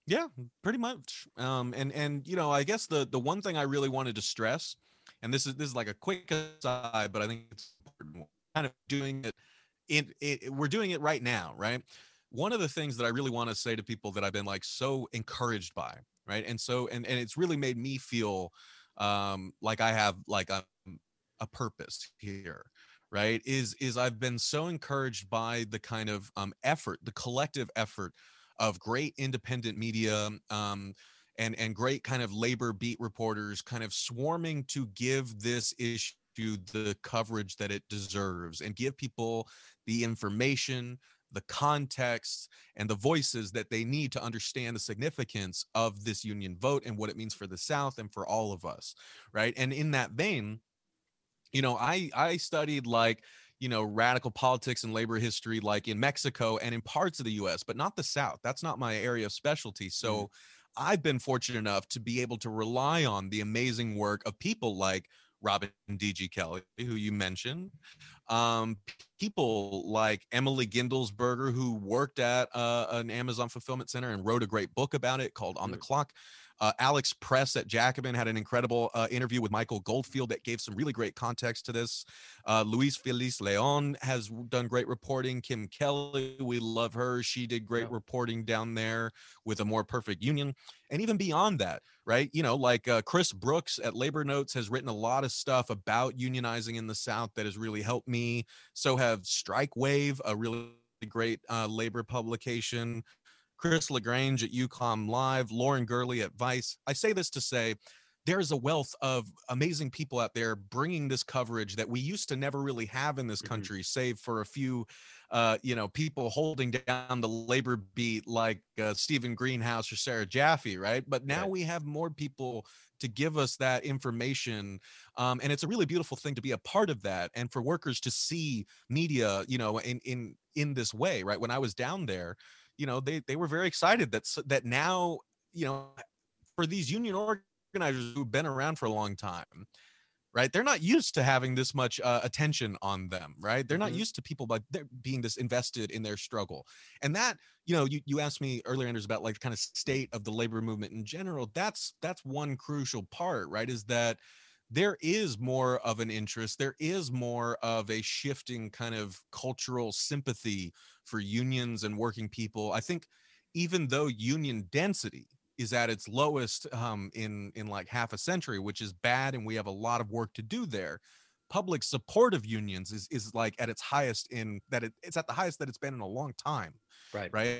Yeah, pretty much. Um, and, and, you know, I guess the, the one thing I really wanted to stress, and this is, this is like a quick aside, but I think it's important, kind of doing it, it, it, we're doing it right now, right? One of the things that I really want to say to people that I've been, like, so encouraged by, right? And so, and, and it's really made me feel um, like I have, like, a, a purpose here, right? Is, is I've been so encouraged by the kind of um, effort, the collective effort of great independent media um, and, and great kind of labor beat reporters kind of swarming to give this issue the coverage that it deserves and give people the information, the context, and the voices that they need to understand the significance of this union vote and what it means for the South and for all of us, right? And in that vein, you know, I, I studied, like, you know, radical politics and labor history, like, in Mexico and in parts of the U S, but not the South. That's not my area of specialty. So mm-hmm. I've been fortunate enough to be able to rely on the amazing work of people like Robin D G. Kelly, who you mentioned, um, people like Emily Gindelsberger, who worked at uh, an Amazon fulfillment center and wrote a great book about it called On mm-hmm. the Clock. Uh, Alex Press at Jacobin had an incredible uh, interview with Michael Goldfield that gave some really great context to this. Uh, Luis Feliz Leon has done great reporting. Kim Kelly, we love her. She did great yeah. reporting down there with A More Perfect Union. And even beyond that, right? You know, like uh, Chris Brooks at Labor Notes has written a lot of stuff about unionizing in the South that has really helped me. So have Strike Wave, a really great uh, labor publication. Chris LaGrange at UConn Live, Lauren Gurley at Vice. I say this to say there is a wealth of amazing people out there bringing this coverage that we used to never really have in this country, mm-hmm. save for a few, uh, you know, people holding down the labor beat like uh, Stephen Greenhouse or Sarah Jaffe, right? But now right. we have more people to give us that information. Um, and it's a really beautiful thing to be a part of that and for workers to see media, you know, in in in this way, right? When I was down there, you know, they they were very excited that that now, you know, for these union organizers who've been around for a long time, right? They're not used to having this much uh, attention on them, right? They're mm-hmm. not used to people by being this invested in their struggle. And that, you know, you, you asked me earlier, Anders, about like kind of state of the labor movement in general. That's that's one crucial part, right? Is that there is more of an interest. There is more of a shifting kind of cultural sympathy for unions and working people. I think even though union density is at its lowest um, in, in like half a century, which is bad, and we have a lot of work to do there, public support of unions is is like at its highest in that it, it's at the highest that it's been in a long time. Right. Right.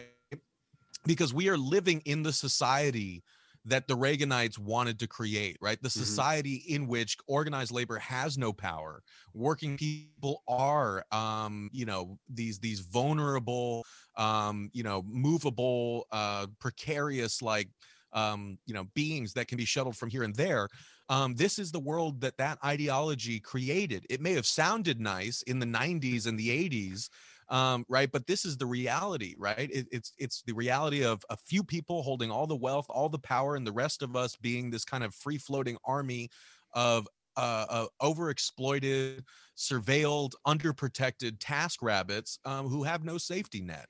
Because we are living in the society that the Reaganites wanted to create, right? The society mm-hmm. in which organized labor has no power. Working people are, um, you know, these these vulnerable, um, you know, movable, uh, precarious, like, um, you know, beings that can be shuttled from here and there. Um, this is the world that that ideology created. It may have sounded nice in the nineties and the eighties, Um, right. But this is the reality, right? It, it's it's the reality of a few people holding all the wealth, all the power, and the rest of us being this kind of free floating army of uh, uh, overexploited, surveilled, underprotected task rabbits um, who have no safety net.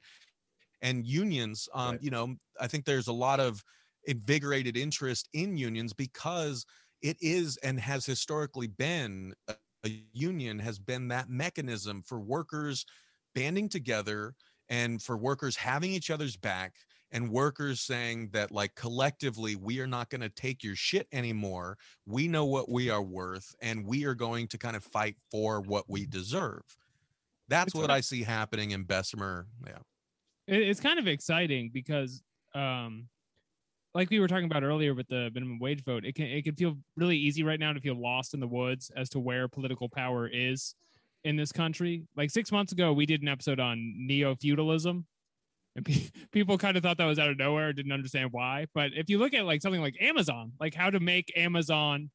And unions, um, right. you know, I think there's a lot of invigorated interest in unions because it is and has historically been a, a union has been that mechanism for workers banding together and for workers having each other's back and workers saying that, like, collectively, we are not going to take your shit anymore. We know what we are worth and we are going to kind of fight for what we deserve. That's what I see happening in Bessemer. Yeah. It's kind of exciting because, um, like we were talking about earlier with the minimum wage vote, it can, it can feel really easy right now to feel lost in the woods as to where political power is in this country. Like six months ago, we did an episode on neo-feudalism and pe- people kind of thought that was out of nowhere, didn't understand why. But if you look at like something like Amazon, like how to make Amazon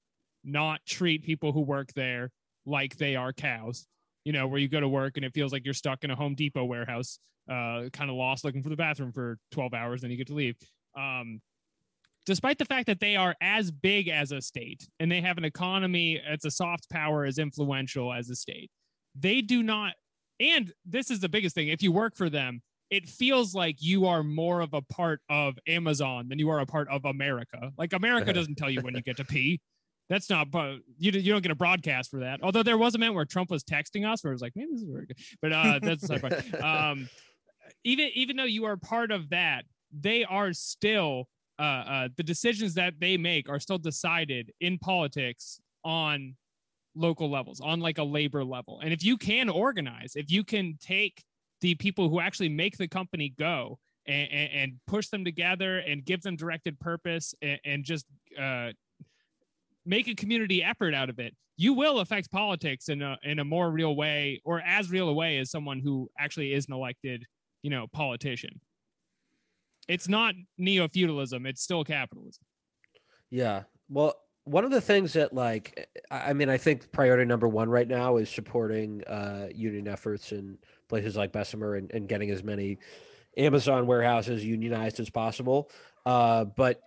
not treat people who work there like they are cows, you know, where you go to work and it feels like you're stuck in a Home Depot warehouse, uh, kind of lost looking for the bathroom for twelve hours, then you get to leave. Um, despite the fact that they are as big as a state and they have an economy, it's a soft power as influential as a state, they do not. And this is the biggest thing. If you work for them, it feels like you are more of a part of Amazon than you are a part of America. Like America doesn't tell you when you get to pee. That's not, you you don't get a broadcast for that. Although there was a moment where Trump was texting us where it was like, man, this is very good. But uh, that's not fun. Um, even, even though you are part of that, they are still, uh, uh, the decisions that they make are still decided in politics on local levels, on like a labor level. And if you can organize, if you can take the people who actually make the company go and, and, and push them together and give them directed purpose and, and just uh, make a community effort out of it, you will affect politics in a, in a more real way, or as real a way as someone who actually is an elected, you know, politician. It's not neo-feudalism. It's still capitalism. Yeah. Well, one of the things that, like, I mean, I think priority number one right now is supporting uh, union efforts in places like Bessemer and, and getting as many Amazon warehouses unionized as possible. Uh, but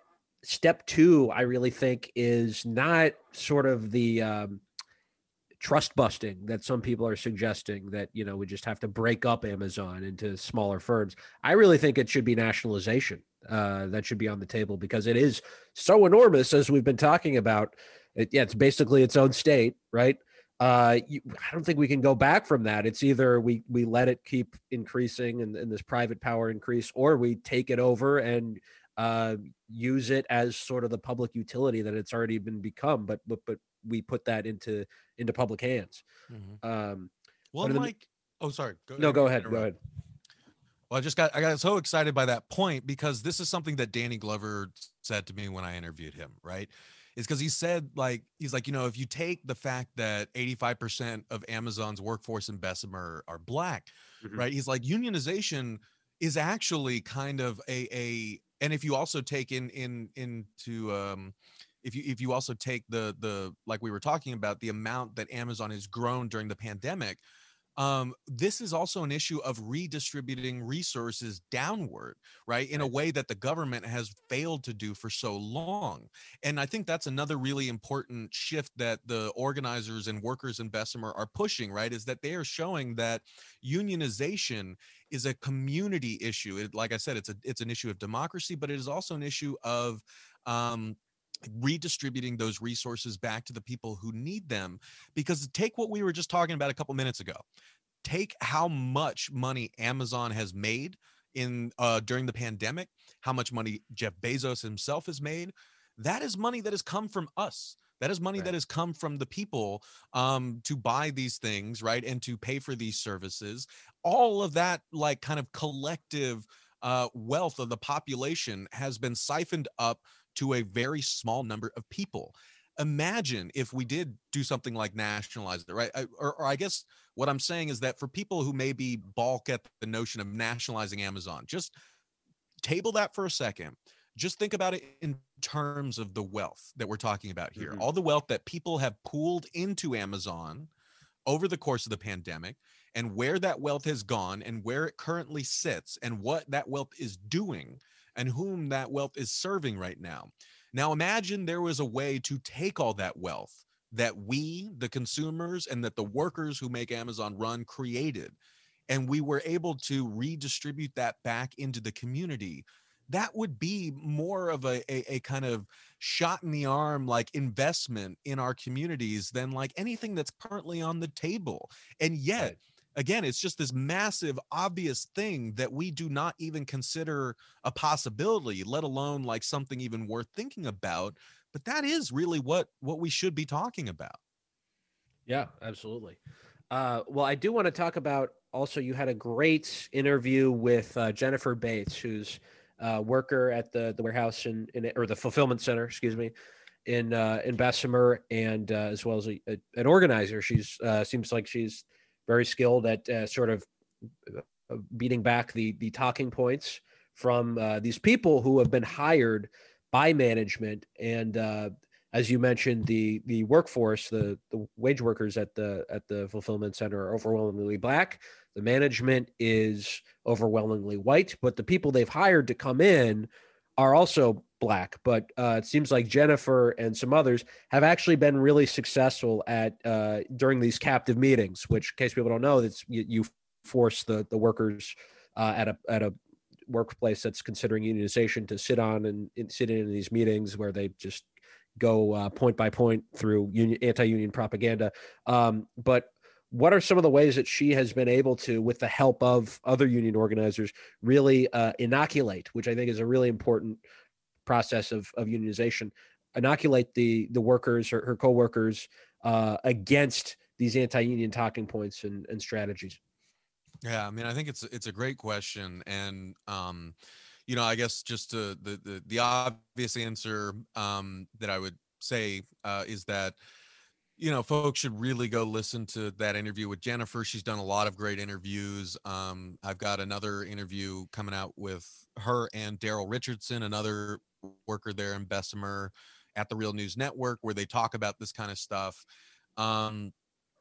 step two, I really think, is not sort of the um, trust busting that some people are suggesting, that, you know, we just have to break up Amazon into smaller firms. I really think it should be nationalization. Uh, that should be on the table, because it is so enormous, as we've been talking about. It, yeah, it's basically its own state, right? Uh, you, I don't think we can go back from that. It's either we we let it keep increasing and, and this private power increase, or we take it over and uh, use it as sort of the public utility that it's already been become. But but, but we put that into into public hands. Mm-hmm. Um, well, Mike. The, oh, sorry. Go, no, go ahead. Go ahead. Well, I just got I got so excited by that point, because this is something that Danny Glover said to me when I interviewed him, right? It's because he said, like, he's like, you know, if you take the fact that eighty-five percent of Amazon's workforce in Bessemer are black, mm-hmm. right? He's like, unionization is actually kind of a a and if you also take in in into um if you if you also take the the like we were talking about, the amount that Amazon has grown during the pandemic. Um, this is also an issue of redistributing resources downward, right? In a way that the government has failed to do for so long. And I think that's another really important shift that the organizers and workers in Bessemer are pushing, right? Is that they are showing that unionization is a community issue. It, like I said, it's a, it's an issue of democracy, but it is also an issue of, um, redistributing those resources back to the people who need them. Because take what we were just talking about a couple minutes ago, take how much money Amazon has made in uh, during the pandemic, how much money Jeff Bezos himself has made. That is money that has come from us. That is money right. that has come from the people um, to buy these things, right? And to pay for these services, all of that, like, kind of collective uh, wealth of the population has been siphoned up to a very small number of people. Imagine if we did do something like nationalize it, right? I, or, or I guess what I'm saying is that for people who maybe balk at the notion of nationalizing Amazon, just table that for a second. Just think about it in terms of the wealth that we're talking about here. Mm-hmm. All the wealth that people have pooled into Amazon over the course of the pandemic, and where that wealth has gone and where it currently sits and what that wealth is doing and whom that wealth is serving right now. Now, imagine there was a way to take all that wealth that we, the consumers, and that the workers who make Amazon run created, and we were able to redistribute that back into the community. That would be more of a, a, a kind of shot in the arm, like, investment in our communities than, like, anything that's currently on the table. And yet, again, it's just this massive, obvious thing that we do not even consider a possibility, let alone, like, something even worth thinking about. But that is really what what we should be talking about. Yeah, absolutely. Uh, well, I do want to talk about also, you had a great interview with uh, Jennifer Bates, who's a worker at the, the warehouse in, in or the fulfillment center, excuse me, in uh, in Bessemer, and uh, as well as a, a, an organizer. She's uh, seems like she's very skilled at uh, sort of beating back the the talking points from uh, these people who have been hired by management and uh, as you mentioned, the the workforce, the the wage workers at the at the fulfillment center are overwhelmingly Black. The management is overwhelmingly white, but the people they've hired to come in are also Black. But uh, it seems like Jennifer and some others have actually been really successful at uh, during these captive meetings, which, in case people don't know, that's you, you force the the workers uh, at a at a workplace that's considering unionization to sit on and, and sit in these meetings where they just go uh, point by point through union, anti-union propaganda. Um, but what are some of the ways that she has been able to, with the help of other union organizers, really uh, inoculate, which I think is a really important process of, of unionization, inoculate the the workers, her, her co-workers, uh, against these anti-union talking points and, and strategies? Yeah, I mean, I think it's it's a great question. And, um, you know, I guess just to, the, the, the obvious answer um, that I would say uh, is that, you know, folks should really go listen to that interview with Jennifer. She's done a lot of great interviews. Um, I've got another interview coming out with her and Daryl Richardson, another worker there in Bessemer at the Real News Network, where they talk about this kind of stuff. Um,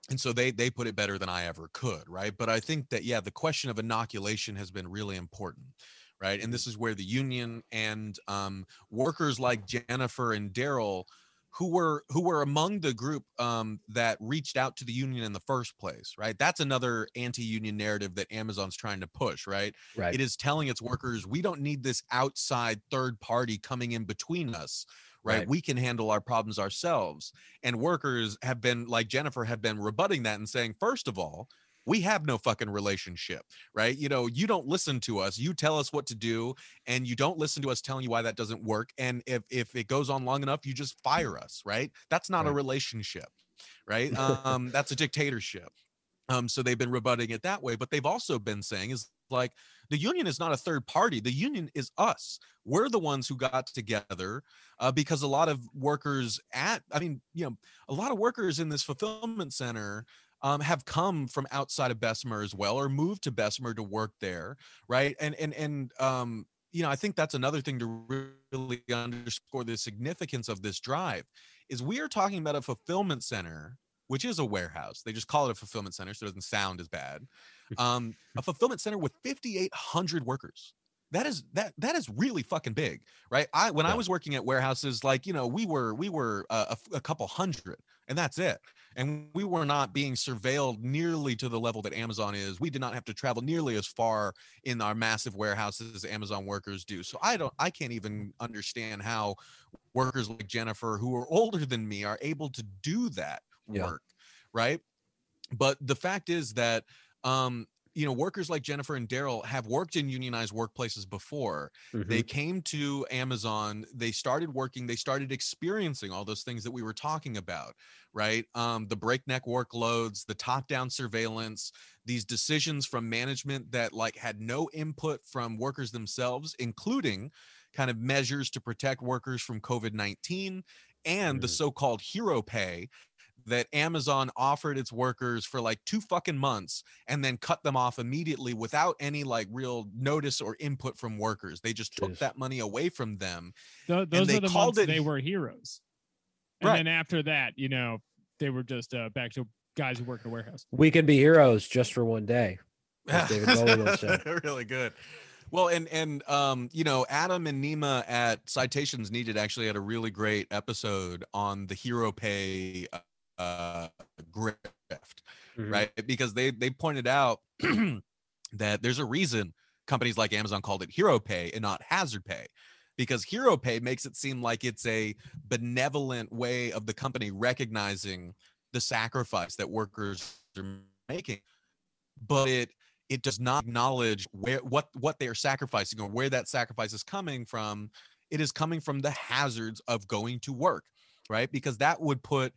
and so they they put it better than I ever could, right? But I think that, yeah, the question of inoculation has been really important, right? And this is where the union and um, workers like Jennifer and Daryl, who were who were among the group um, that reached out to the union in the first place, right? That's another anti-union narrative that Amazon's trying to push, right? Right. It is telling its workers, we don't need this outside third party coming in between us, right? Right. We can handle our problems ourselves. And workers have been, like Jennifer, have been rebutting that and saying, first of all, we have no fucking relationship, right? You know, you don't listen to us. You tell us what to do, and you don't listen to us telling you why that doesn't work. And if if it goes on long enough, you just fire us, right? That's not right. a relationship, right? Um, that's a dictatorship. Um, so they've been rebutting it that way. But they've also been saying is like, the union is not a third party. The union is us. We're the ones who got together uh, because a lot of workers at, I mean, you know, a lot of workers in this fulfillment center Um, have come from outside of Bessemer as well, or moved to Bessemer to work there, right? And and and um, you know, I think that's another thing to really underscore the significance of this drive is we are talking about a fulfillment center, which is a warehouse. They just call it a fulfillment center, so it doesn't sound as bad. Um, a fulfillment center with fifty-eight hundred workers. That is that that is really fucking big, right? I when yeah. I was working at warehouses, like you know, we were we were a, a couple hundred, and that's it. And we were not being surveilled nearly to the level that Amazon is. We did not have to travel nearly as far in our massive warehouses as Amazon workers do. So I don't, I can't even understand how workers like Jennifer, who are older than me, are able to do that yeah. work, right? But the fact is that, um, you know, workers like Jennifer and Daryl have worked in unionized workplaces before. Mm-hmm. They came to Amazon, they started working, they started experiencing all those things that we were talking about, right? Um, the breakneck workloads, the top-down surveillance, these decisions from management that like had no input from workers themselves, including kind of measures to protect workers from COVID nineteen and mm-hmm. the so-called hero pay that Amazon offered its workers for like two fucking months and then cut them off immediately without any like real notice or input from workers. They just took Jeez. that money away from them. Th- those and they are the called months it- they were heroes. And right. then after that, you know, they were just uh, back to guys who work in a warehouse. We can be heroes just for one day. As David Bowie will say. Really good. Well, and, and um, you know, Adam and Nima at Citations Needed actually had a really great episode on the hero pay uh, Uh, grift, mm-hmm. right? Because they they pointed out that there's a reason companies like Amazon called it hero pay and not hazard pay, because hero pay makes it seem like it's a benevolent way of the company recognizing the sacrifice that workers are making, but it it does not acknowledge where what what they are sacrificing or where that sacrifice is coming from. It is coming from the hazards of going to work, right? Because that would put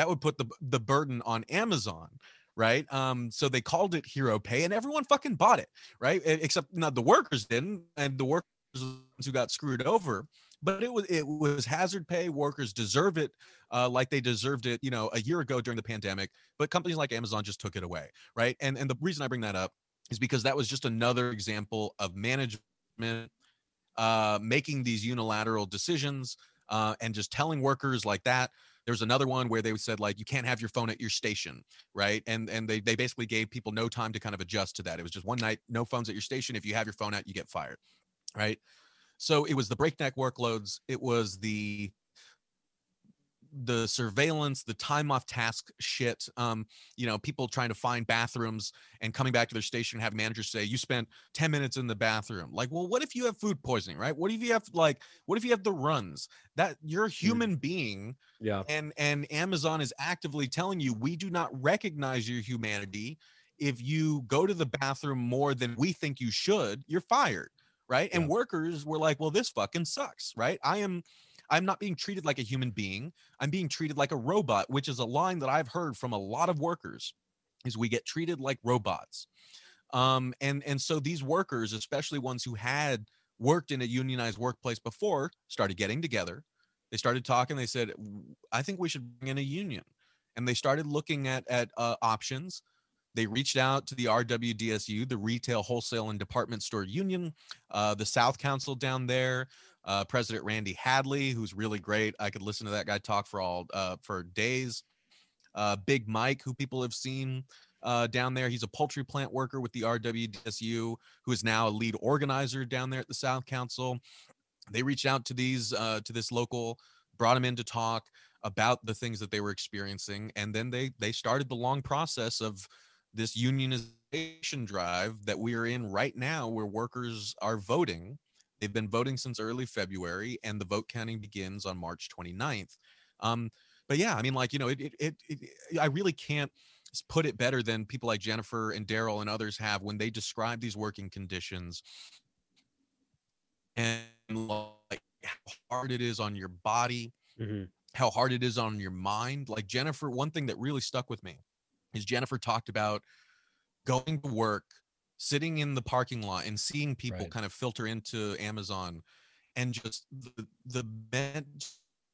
That would put the the burden on Amazon, right? Um, so they called it hero pay, and everyone fucking bought it, right? Except not the workers didn't, and the workers who got screwed over. But it was it was hazard pay. Workers deserve it, uh, like they deserved it, you know, a year ago during the pandemic. But companies like Amazon just took it away, right? And and the reason I bring that up is because that was just another example of management uh, making these unilateral decisions. uh, and just telling workers like that. There's another one where they said, like, you can't have your phone at your station, right? And and they they basically gave people no time to kind of adjust to that. It was just one night, no phones at your station. If you have your phone out, you get fired, right? So it was the breakneck workloads. It was the the surveillance, the time off task shit, um, you know, people trying to find bathrooms and coming back to their station and having managers say, you spent ten minutes in the bathroom. Like, well, what if you have food poisoning, right? What if you have like, what if you have the runs? That you're a human mm. being, yeah. and, and Amazon is actively telling you, we do not recognize your humanity. If you go to the bathroom more than we think you should, you're fired, right? Yeah. And workers were like, well, this fucking sucks, right? I am... I'm not being treated like a human being. I'm being treated like a robot, which is a line that I've heard from a lot of workers, is we get treated like robots. Um, and, and so these workers, especially ones who had worked in a unionized workplace before, started getting together. They started talking. They said, I think we should bring in a union. And they started looking at, at uh, options. They reached out to the R W D S U, the Retail, Wholesale, and Department Store Union, uh, the South Council down there, Uh, President Randy Hadley, who's really great. I could listen to that guy talk for all uh, for days. Uh, Big Mike, who people have seen uh, down there. He's a poultry plant worker with the R W D S U, who is now a lead organizer down there at the South Council. They reached out to these uh, to this local, brought him in to talk about the things that they were experiencing. And then they they started the long process of this unionization drive that we are in right now, where workers are voting. They've been voting since early February, and the vote counting begins on March twenty-ninth. Um, but yeah, I mean, like, you know, it, it, it, it, I really can't put it better than people like Jennifer and Daryl and others have when they describe these working conditions and like how hard it is on your body, mm-hmm. how hard it is on your mind. Like Jennifer, one thing that really stuck with me is Jennifer talked about going to work, sitting in the parking lot and seeing people right. kind of filter into Amazon, and just the, the men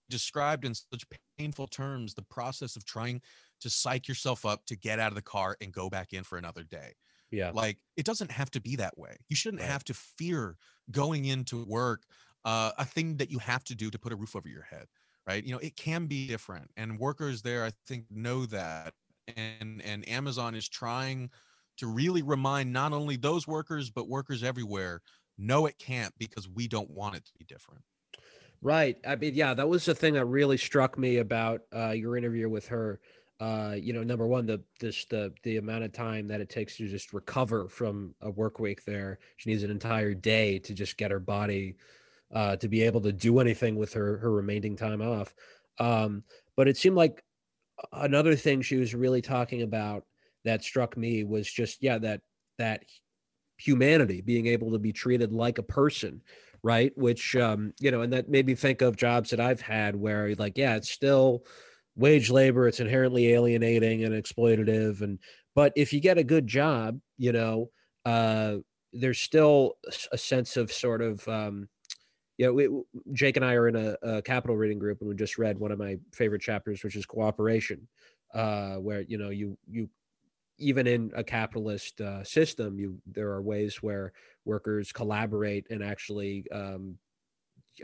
described in such painful terms, the process of trying to psych yourself up to get out of the car and go back in for another day. Yeah. Like it doesn't have to be that way. You shouldn't right. have to fear going into work, uh, a thing that you have to do to put a roof over your head. Right. You know, it can be different, and workers there, I think, know that. And, and Amazon is trying to really remind not only those workers, but workers everywhere, no, it can't, because we don't want it to be different. Right. I mean, yeah, that was the thing that really struck me about uh, your interview with her. Uh, you know, number one, the, this, the, the amount of time that it takes to just recover from a work week there. She needs an entire day to just get her body uh, to be able to do anything with her, her remaining time off. Um, but it seemed like another thing she was really talking about that struck me was just, yeah, that, that humanity, being able to be treated like a person. Right. Which, um, you know, and that made me think of jobs that I've had where like, yeah, it's still wage labor. It's inherently alienating and exploitative. And, but if you get a good job, you know, uh, there's still a sense of sort of, um, you know, we, Jake and I are in a, a capital reading group, and we just read one of my favorite chapters, which is cooperation, uh, where, you know, you, you, even in a capitalist uh, system, you there are ways where workers collaborate and actually um,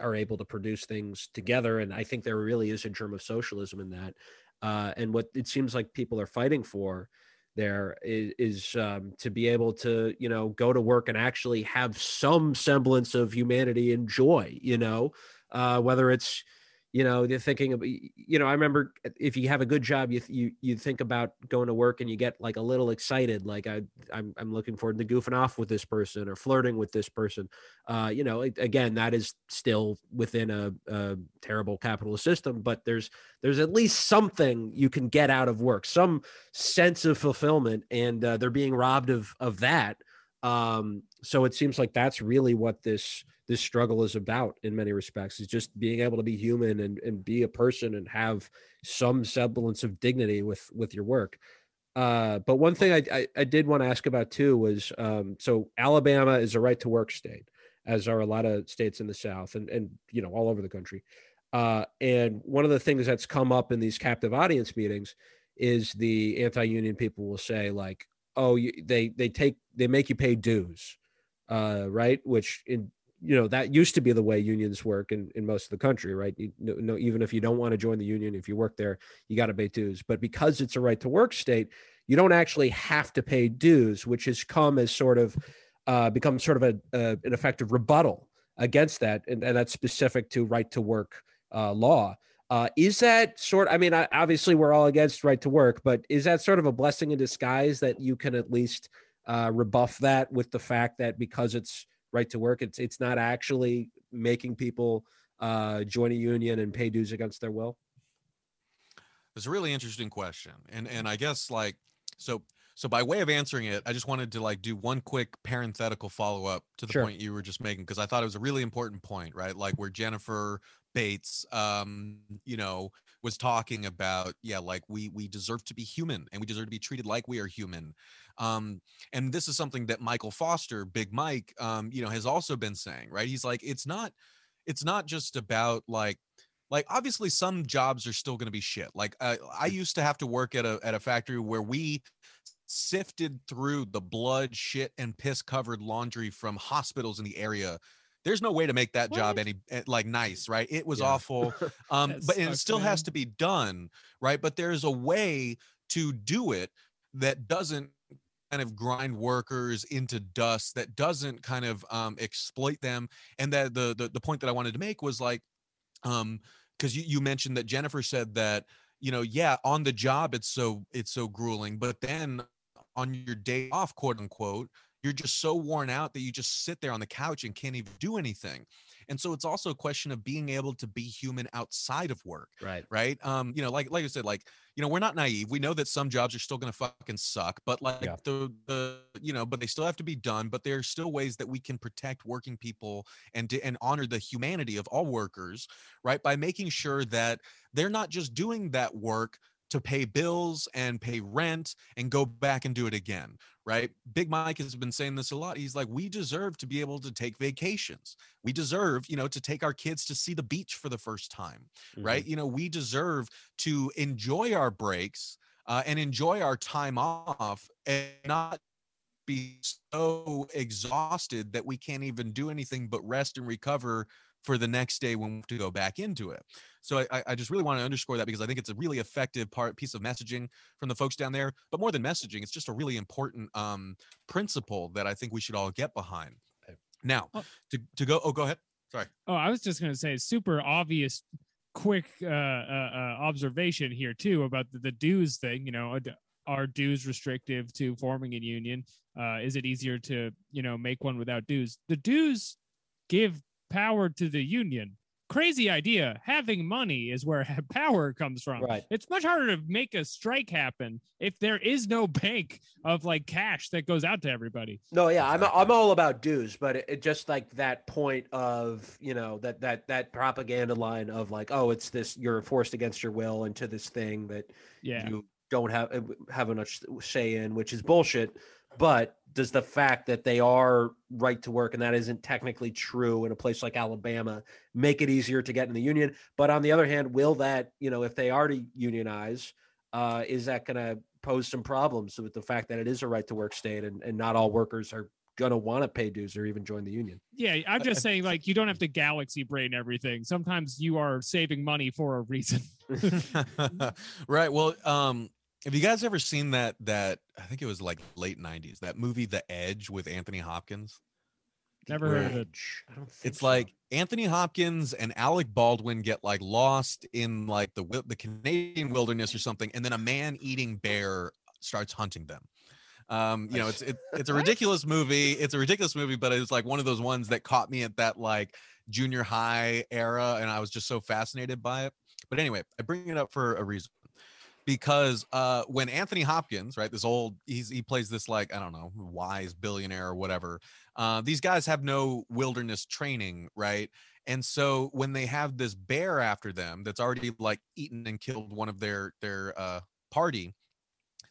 are able to produce things together. And I think there really is a germ of socialism in that. Uh, and what it seems like people are fighting for there is, is um, to be able to, you know, go to work and actually have some semblance of humanity and joy, you know, uh, whether it's, you know, they're thinking of, you know, I remember if you have a good job, you, you, you think about going to work and you get like a little excited. Like I, I'm, I'm looking forward to goofing off with this person or flirting with this person. Uh, you know, it, again, that is still within a, a terrible capitalist system, but there's, there's at least something you can get out of work, some sense of fulfillment, and uh, they're being robbed of, of that. Um, so it seems like that's really what this, this struggle is about in many respects, is just being able to be human and, and be a person and have some semblance of dignity with, with your work. Uh, but one thing I, I, I did want to ask about too was, um, so Alabama is a right to work state, as are a lot of states in the South and, and, you know, all over the country. Uh, and one of the things that's come up in these captive audience meetings is the anti-union people will say like, oh, you, they, they take, they make you pay dues, uh, right. Which in, you know, that used to be the way unions work in, in most of the country, right? You know, even if you don't want to join the union, if you work there, you got to pay dues. But because it's a right to work state, you don't actually have to pay dues, which has come as sort of uh, become sort of a, uh, an effective rebuttal against that. And, and that's specific to right to work uh, law. Uh, is that sort, I mean, I, obviously we're all against right to work, but is that sort of a blessing in disguise that you can at least uh, rebuff that with the fact that because it's right to work, it's it's not actually making people uh, join a union and pay dues against their will? It's a really interesting question. And and I guess like, so so by way of answering it, I just wanted to like do one quick parenthetical follow-up to the sure. point you were just making, because I thought it was a really important point, right? Like where Jennifer Bates, um, you know, was talking about, yeah, like we we deserve to be human and we deserve to be treated like we are human. Um, and this is something that Michael Foster, Big Mike, um, you know, has also been saying, right? He's like, it's not, it's not just about like, like obviously some jobs are still going to be shit. Like uh, I used to have to work at a at a factory where we sifted through the blood, shit, and piss covered laundry from hospitals in the area. There's no way to make that what? job any like nice, right? It was yeah. awful, um, but and it still man. has to be done, right? But there's a way to do it that doesn't kind of grind workers into dust, that doesn't kind of um, exploit them. And that the, the the point that I wanted to make was like, um, because you, you mentioned that Jennifer said that, you know, yeah, on the job it's so it's so grueling, but then on your day off, quote unquote, you're just so worn out that you just sit there on the couch and can't even do anything. And so it's also a question of being able to be human outside of work. Right. Right. Um, you know, like, like I said, like, you know, we're not naive. We know that some jobs are still going to fucking suck, but like yeah. the, the, you know, but they still have to be done, but there are still ways that we can protect working people and, and honor the humanity of all workers, right. By making sure that they're not just doing that work to pay bills and pay rent and go back and do it again, right? Big Mike has been saying this a lot. He's like, we deserve to be able to take vacations. We deserve, you know, to take our kids to see the beach for the first time, mm-hmm. right? You know, we deserve to enjoy our breaks uh, and enjoy our time off and not be so exhausted that we can't even do anything but rest and recover for the next day when we have to go back into it. So I, I just really want to underscore that because I think it's a really effective part piece of messaging from the folks down there. But more than messaging, it's just a really important um, principle that I think we should all get behind. Now, oh. to to go, oh, go ahead. Sorry. Oh, I was just going to say, super obvious, quick uh, uh, observation here too about the, the dues thing. You know, are dues restrictive to forming a union? Uh, is it easier to, you know, make one without dues? The dues give power to the union. Crazy idea. Having money is where power comes from. Right. It's much harder to make a strike happen if there is no bank of like cash that goes out to everybody. No, yeah, I'm I'm all about dues, but it, it just like that point of, you know, that that that propaganda line of like, oh, it's this, you're forced against your will into this thing that yeah. you don't have have much say in, which is bullshit. But does the fact that they are right to work and that isn't technically true in a place like Alabama make it easier to get in the union? But on the other hand, will that, you know, if they are to unionize, uh, is that going to pose some problems with the fact that it is a right to work state and, and not all workers are going to want to pay dues or even join the union? Yeah, I'm just saying, like, you don't have to galaxy brain everything. Sometimes you are saving money for a reason. Right. Well, um, have you guys ever seen that, that I think it was like late nineties, that movie, The Edge with Anthony Hopkins? Never heard of it. I don't think it's so. Like Anthony Hopkins and Alec Baldwin get like lost in like the, the Canadian wilderness or something. And then a man-eating bear starts hunting them. Um, you know, it's, it, it's a ridiculous movie. It's a ridiculous movie, but it's like one of those ones that caught me at that like junior high era. And I was just so fascinated by it. But anyway, I bring it up for a reason. Because uh, when Anthony Hopkins, right, this old, he's, he plays this like, I don't know, wise billionaire or whatever. Uh, these guys have no wilderness training, right? And so when they have this bear after them that's already like eaten and killed one of their their uh, party,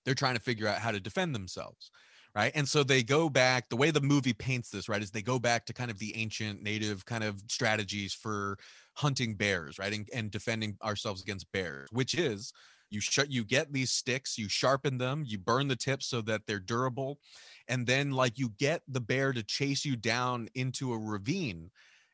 they're trying to figure out how to defend themselves, right? And so they go back, the way the movie paints this, right, is they go back to kind of the ancient native kind of strategies for hunting bears, right, and, and defending ourselves against bears, which is You sh- you get these sticks, you sharpen them, you burn the tips so that they're durable. And then like you get the bear to chase you down into a ravine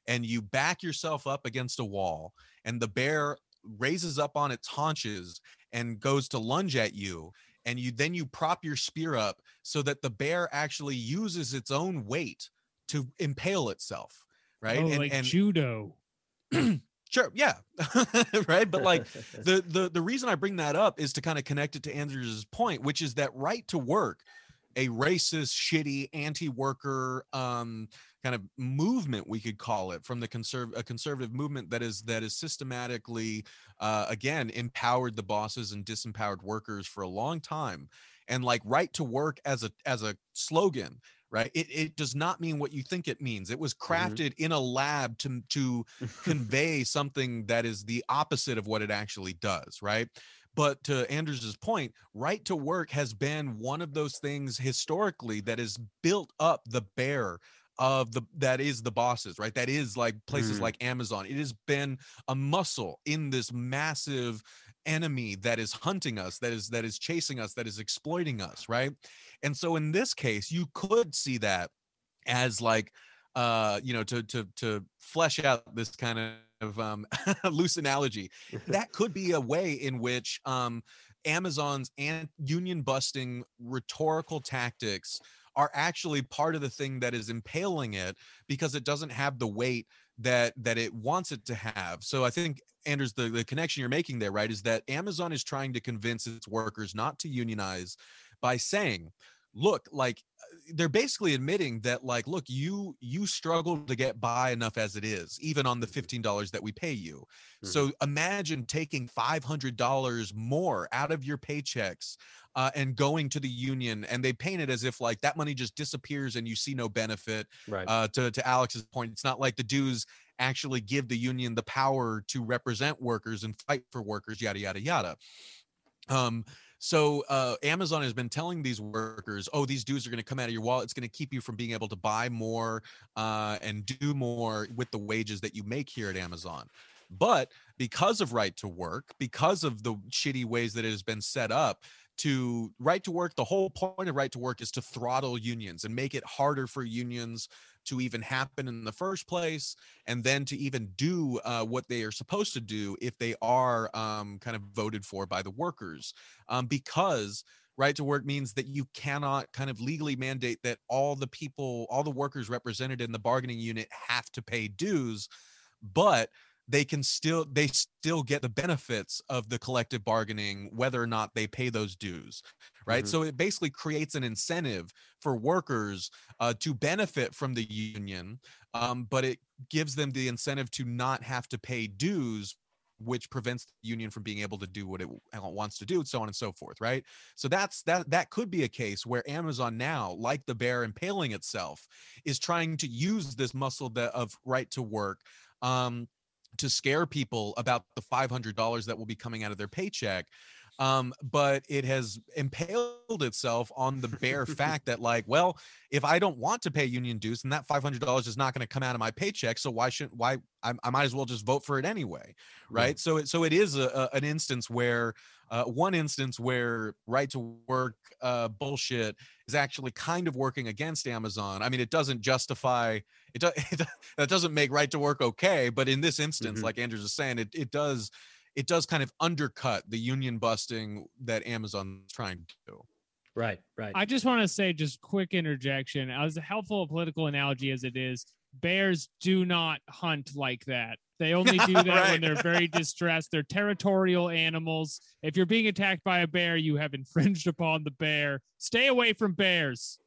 and you back yourself up against a wall and the bear raises up on its haunches and goes to lunge at you. And you then you prop your spear up so that the bear actually uses its own weight to impale itself. Right. Oh, and, like and, judo. Sure. Yeah. Right. But like the, the, the reason I bring that up is to kind of connect it to Andrew's point, which is that right to work, a racist, shitty, anti-worker um, kind of movement, we could call it, from the conserv- a conservative movement that is that is systematically, uh, again, empowered the bosses and disempowered workers for a long time. And like right to work as a as a slogan, right? It it does not mean what you think it means. It was crafted mm-hmm. in a lab to to convey something that is the opposite of what it actually does, right? But to Anders's point, right to work has been one of those things historically that has built up the bear of the that is the bosses, right? That is like places mm. like Amazon. It has been a muscle in this massive enemy that is hunting us, that is that is chasing us, that is exploiting us, right? And so in this case, you could see that as like uh, you know, to to to flesh out this kind of Of, um, loose analogy, that could be a way in which um, Amazon's and union busting rhetorical tactics are actually part of the thing that is impaling it because it doesn't have the weight that that it wants it to have. So I think, Anders, the, the connection you're making there, right, is that Amazon is trying to convince its workers not to unionize by saying, look, like they're basically admitting that, like, look, you you struggle to get by enough as it is, even on the fifteen dollars that we pay you. Mm-hmm. So imagine taking five hundred dollars more out of your paychecks uh, and going to the union, and they paint it as if like that money just disappears and you see no benefit. Right. Uh, to to Alex's point, it's not like the dues actually give the union the power to represent workers and fight for workers, yada yada yada. Um. So uh, Amazon has been telling these workers, oh, these dues are going to come out of your wallet. It's going to keep you from being able to buy more uh, and do more with the wages that you make here at Amazon. But because of right to work, because of the shitty ways that it has been set up, to right to work, the whole point of right to work is to throttle unions and make it harder for unions to even happen in the first place, and then to even do uh, what they are supposed to do if they are um, kind of voted for by the workers. Um, because right to work means that you cannot kind of legally mandate that all the people, all the workers represented in the bargaining unit have to pay dues, but they can still they still get the benefits of the collective bargaining, whether or not they pay those dues, right? Mm-hmm. So it basically creates an incentive for workers uh, to benefit from the union, um, but it gives them the incentive to not have to pay dues, which prevents the union from being able to do what it wants to do, so on and so forth, right? So that's that that could be a case where Amazon now, like the bear impaling itself, is trying to use this muscle that, of right to work, um, to scare people about the five hundred dollars that will be coming out of their paycheck. Um, but it has impaled itself on the bare fact that, like, well, if I don't want to pay union dues, then that five hundred dollars is not going to come out of my paycheck. So why shouldn't, why I, I might as well just vote for it anyway. Right. Mm-hmm. So it, so it is a, a, an instance where uh, one instance where right to work uh, bullshit is actually kind of working against Amazon. I mean, it doesn't justify it. Do, it, it doesn't make right to work okay. But in this instance, mm-hmm. like Andrews is saying, it, it does, it does kind of undercut the union busting that Amazon's trying to do. Right, right. I just want to say, just quick interjection, as helpful a political analogy as it is, bears do not hunt like that. They only do that right. when they're very distressed. They're territorial animals. If you're being attacked by a bear, you have infringed upon the bear. Stay away from bears.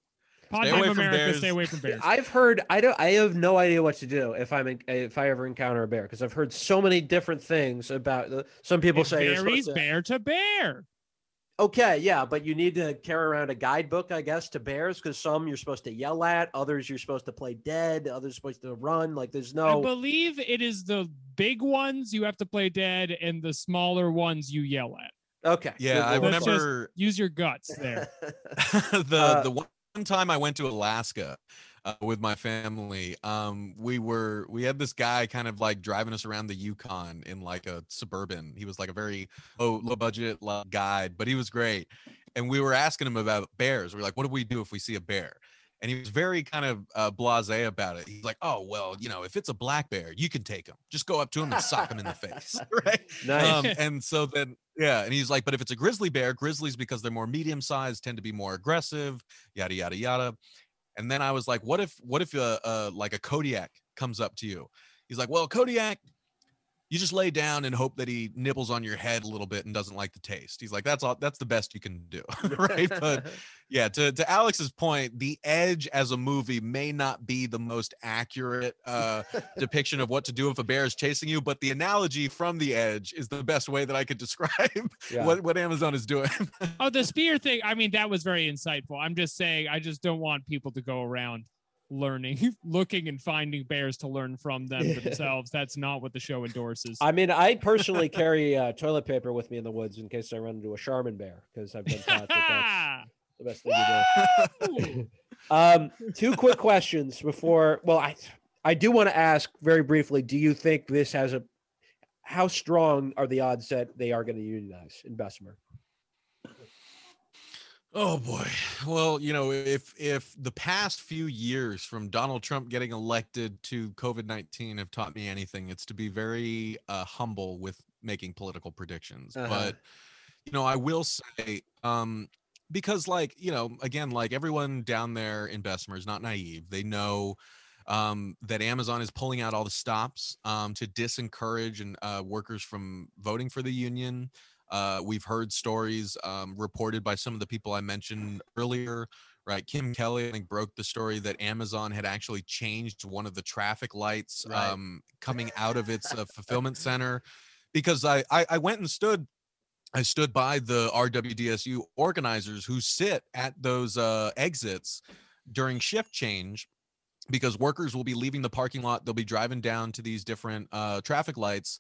Pod Stay away from America, bears. Stay away from bears. I've heard. I don't. I have no idea what to do if I'm in, if I ever encounter a bear, because I've heard so many different things about. The, some people it say varies bear to bear. Okay, yeah, but you need to carry around a guidebook, I guess, to bears, because some you're supposed to yell at, others you're supposed to play dead, others supposed to run. Like there's no. I believe it is the big ones you have to play dead, and the smaller ones you yell at. Okay. Yeah, I remember. Use your guts there. the uh, the one. One time I went to Alaska uh, with my family. Um, we were, we had this guy kind of like driving us around the Yukon in like a Suburban. He was like a very low, low budget guide, but he was great. And we were asking him about bears. We we're like, what do we do if we see a bear? And he was very kind of uh, blasé about it. He's like, oh, well, you know, if it's a black bear, you can take him. Just go up to him and sock him in the face, right? Nice. Um, and so then, yeah. And he's like, but if it's a grizzly bear, grizzlies, because they're more medium-sized, tend to be more aggressive, yada, yada, yada. And then I was like, what if, what if a, a, like a Kodiak comes up to you? He's like, well, Kodiak, you just lay down and hope that he nibbles on your head a little bit and doesn't like the taste. He's like, that's all, that's the best you can do. Right. But yeah, to, to Alex's point, The Edge as a movie may not be the most accurate uh, depiction of what to do if a bear is chasing you, but the analogy from The Edge is the best way that I could describe yeah. what, what Amazon is doing. Oh, the spear thing. I mean, that was very insightful. I'm just saying, I just don't want people to go around learning looking and finding bears to learn from them themselves. That's not what the show endorses. I mean, I personally carry uh toilet paper with me in the woods in case I run into a Charmin bear, because I've been taught that that's the best thing to do. Um two quick questions before, well, I I do want to ask very briefly, do you think this has a, how strong are the odds that they are going to unionize in Bessemer? Oh boy. Well, you know, if if the past few years from Donald Trump getting elected to COVID nineteen have taught me anything, it's to be very uh, humble with making political predictions. Uh-huh. But, you know, I will say, um, because like, you know, again, like everyone down there in Bessemer is not naive. They know um, that Amazon is pulling out all the stops um, to disencourage and uh, workers from voting for the union. Uh, we've heard stories um, reported by some of the people I mentioned earlier, right? Kim Kelly, I think, broke the story that Amazon had actually changed one of the traffic lights right. um, coming out of its uh, fulfillment center, because I, I, I went and stood, I stood by the R W D S U organizers who sit at those uh, exits during shift change, because workers will be leaving the parking lot. They'll be driving down to these different uh, traffic lights.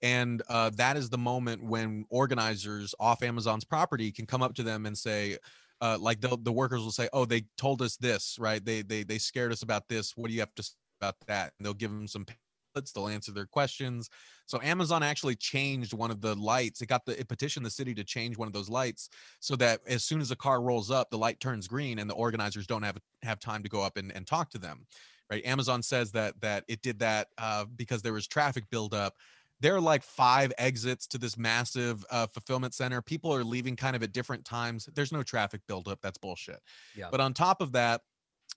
And uh, that is the moment when organizers off Amazon's property can come up to them and say, uh, like the the workers will say, oh, they told us this, right? They they they scared us about this. What do you have to say about that? And they'll give them some pamphlets. They'll answer their questions. So Amazon actually changed one of the lights. It got the it petitioned the city to change one of those lights so that as soon as a car rolls up, the light turns green and the organizers don't have have time to go up and, and talk to them, right? Amazon says that that it did that uh, because there was traffic buildup. There are like five exits to this massive uh, fulfillment center. People are leaving kind of at different times. There's no traffic buildup. That's bullshit. Yeah. But on top of that,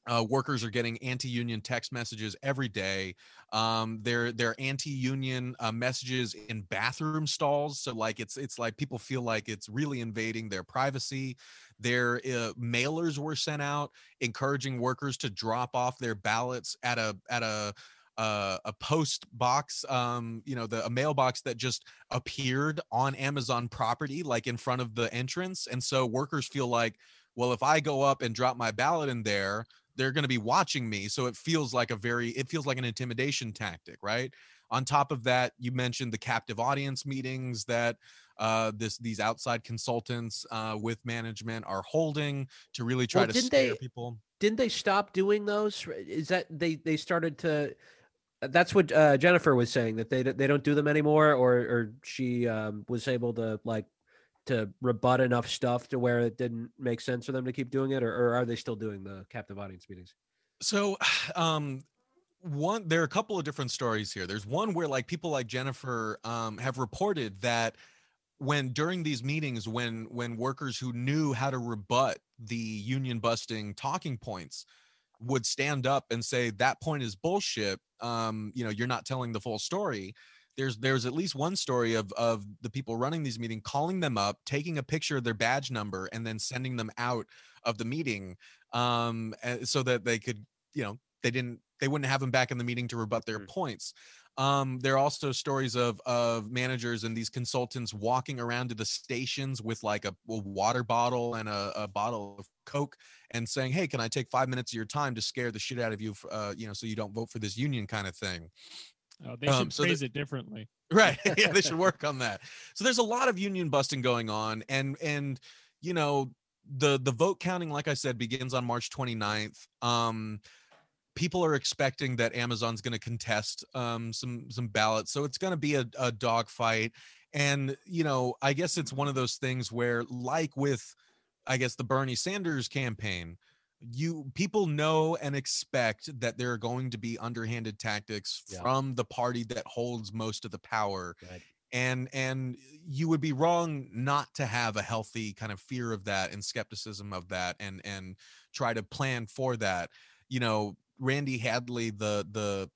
uh, workers are getting anti-union text messages every day. Um, there, there are anti-union uh, messages in bathroom stalls. So like it's it's like people feel like it's really invading their privacy. Their uh, mailers were sent out encouraging workers to drop off their ballots at a at a. Uh, a post box, um, you know, the a mailbox that just appeared on Amazon property, like in front of the entrance. And so workers feel like, well, if I go up and drop my ballot in there, they're going to be watching me. So it feels like a very, it feels like an intimidation tactic, right? On top of that, you mentioned the captive audience meetings that uh, this these outside consultants uh, with management are holding to really try well, to scare they, people. Didn't they stop doing those? Is that they they started to? That's what uh, Jennifer was saying, that they they don't do them anymore, or or she um, was able to like to rebut enough stuff to where it didn't make sense for them to keep doing it, or, or are they still doing the captive audience meetings? So, um, one there are a couple of different stories here. There's one where like people like Jennifer um, have reported that when during these meetings, when when workers who knew how to rebut the union busting talking points would stand up and say that point is bullshit. Um, you know, you're not telling the full story. There's there's at least one story of of the people running these meetings calling them up, taking a picture of their badge number, and then sending them out of the meeting um, so that they could, you know, they didn't they wouldn't have them back in the meeting to rebut their mm-hmm. points. Um, there are also stories of of managers and these consultants walking around to the stations with like a, a water bottle and a, a bottle of Coke and saying, hey, can I take five minutes of your time to scare the shit out of you, for, uh, you know, so you don't vote for this union kind of thing. Oh, they should um, so phrase that, it differently. Right. Yeah, they should work on that. So there's a lot of union busting going on. And, and you know, the the vote counting, like I said, begins on March twenty-ninth. Um, people are expecting that Amazon's going to contest um, some some ballots. So it's going to be a, a dogfight. And, you know, I guess it's one of those things where, like with, I guess, the Bernie Sanders campaign, you people know and expect that there are going to be underhanded tactics yeah. from the party that holds most of the power. Right. And and you would be wrong not to have a healthy kind of fear of that and skepticism of that and and try to plan for that. You know, Randy Hadley, the the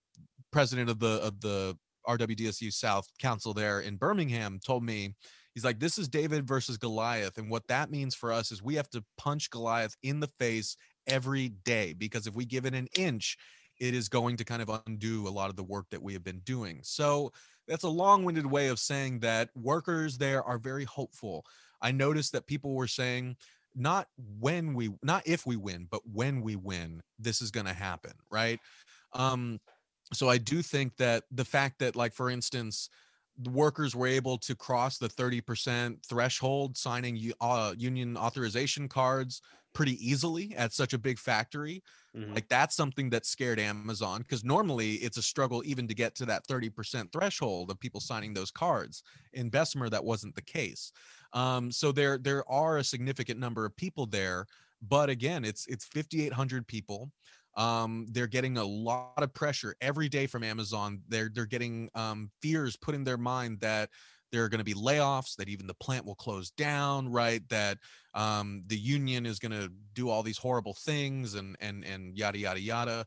president of the of the R W D S U South Council there in Birmingham, told me, he's like, this is David versus Goliath. And what that means for us is we have to punch Goliath in the face every day, because if we give it an inch, it is going to kind of undo a lot of the work that we have been doing. So that's a long-winded way of saying that workers there are very hopeful. I noticed that people were saying, not when we, not if we win, but when we win, this is going to happen, right? Um, so I do think that the fact that, like, for instance, the workers were able to cross the thirty percent threshold, signing uh, union authorization cards pretty easily at such a big factory. Mm-hmm. Like, that's something that scared Amazon, because normally it's a struggle even to get to that thirty percent threshold of people signing those cards. In Bessemer, that wasn't the case. Um, so there, there are a significant number of people there, but again, it's, it's fifty-eight hundred people. Um, they're getting a lot of pressure every day from Amazon. They're, they're getting um, fears put in their mind that there are going to be layoffs, that even the plant will close down, right? That um, the union is going to do all these horrible things and, and, and yada, yada, yada.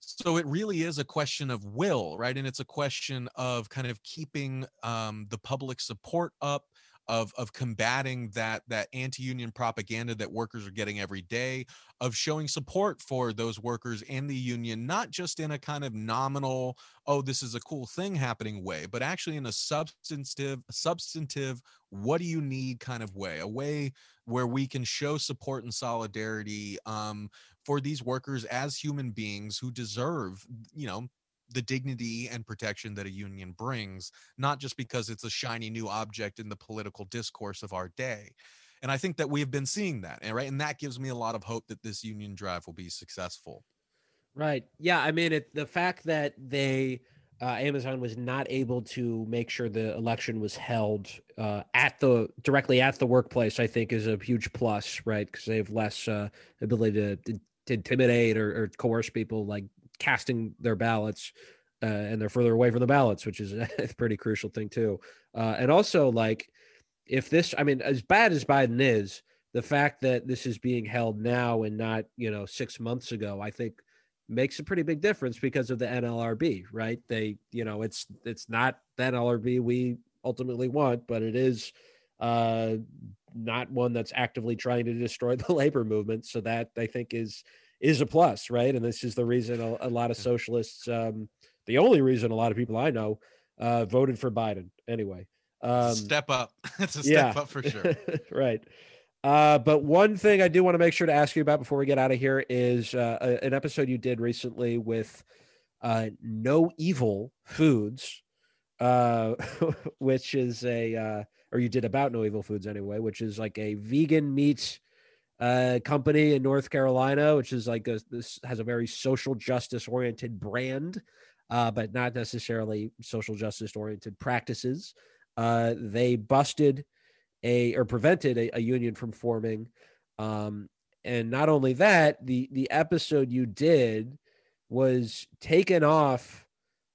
So it really is a question of will, right? And it's a question of kind of keeping um, the public support up, of of combating that that anti-union propaganda that workers are getting every day, of showing support for those workers and the union, not just in a kind of nominal, oh, this is a cool thing happening way, but actually in a substantive, substantive, what do you need kind of way, a way where we can show support and solidarity um, for these workers as human beings who deserve, you know, the dignity and protection that a union brings, not just because it's a shiny new object in the political discourse of our day. And I think that we've been seeing that, and right, and that gives me a lot of hope that this union drive will be successful. Right. Yeah. I mean, it, the fact that they, uh, Amazon was not able to make sure the election was held uh, at the directly at the workplace, I think, is a huge plus, right? Because they have less uh, ability to, to intimidate or, or coerce people, like casting their ballots, uh, and they're further away from the ballots, which is a pretty crucial thing too. Uh, and also, like, if this, I mean, as bad as Biden is, the fact that this is being held now and not, you know, six months ago, I think makes a pretty big difference because of the N L R B, right? They, you know, it's, it's not the N L R B we ultimately want, but it is uh, not one that's actively trying to destroy the labor movement. So that, I think, is, is a plus, right? And this is the reason a, a lot of socialists, um, the only reason a lot of people I know, uh, voted for Biden anyway. Um, step up. It's a step yeah. up for sure. Right. Uh, but one thing I do want to make sure to ask you about before we get out of here is uh, a, an episode you did recently with uh, No Evil Foods, uh, which is a, uh, or you did about No Evil Foods anyway, which is like a vegan meat Uh, company in North Carolina, which is like a, this has a very social justice oriented brand, uh, but not necessarily social justice oriented practices. Uh, they busted a or prevented a, a union from forming, um, and not only that, the the episode you did was taken off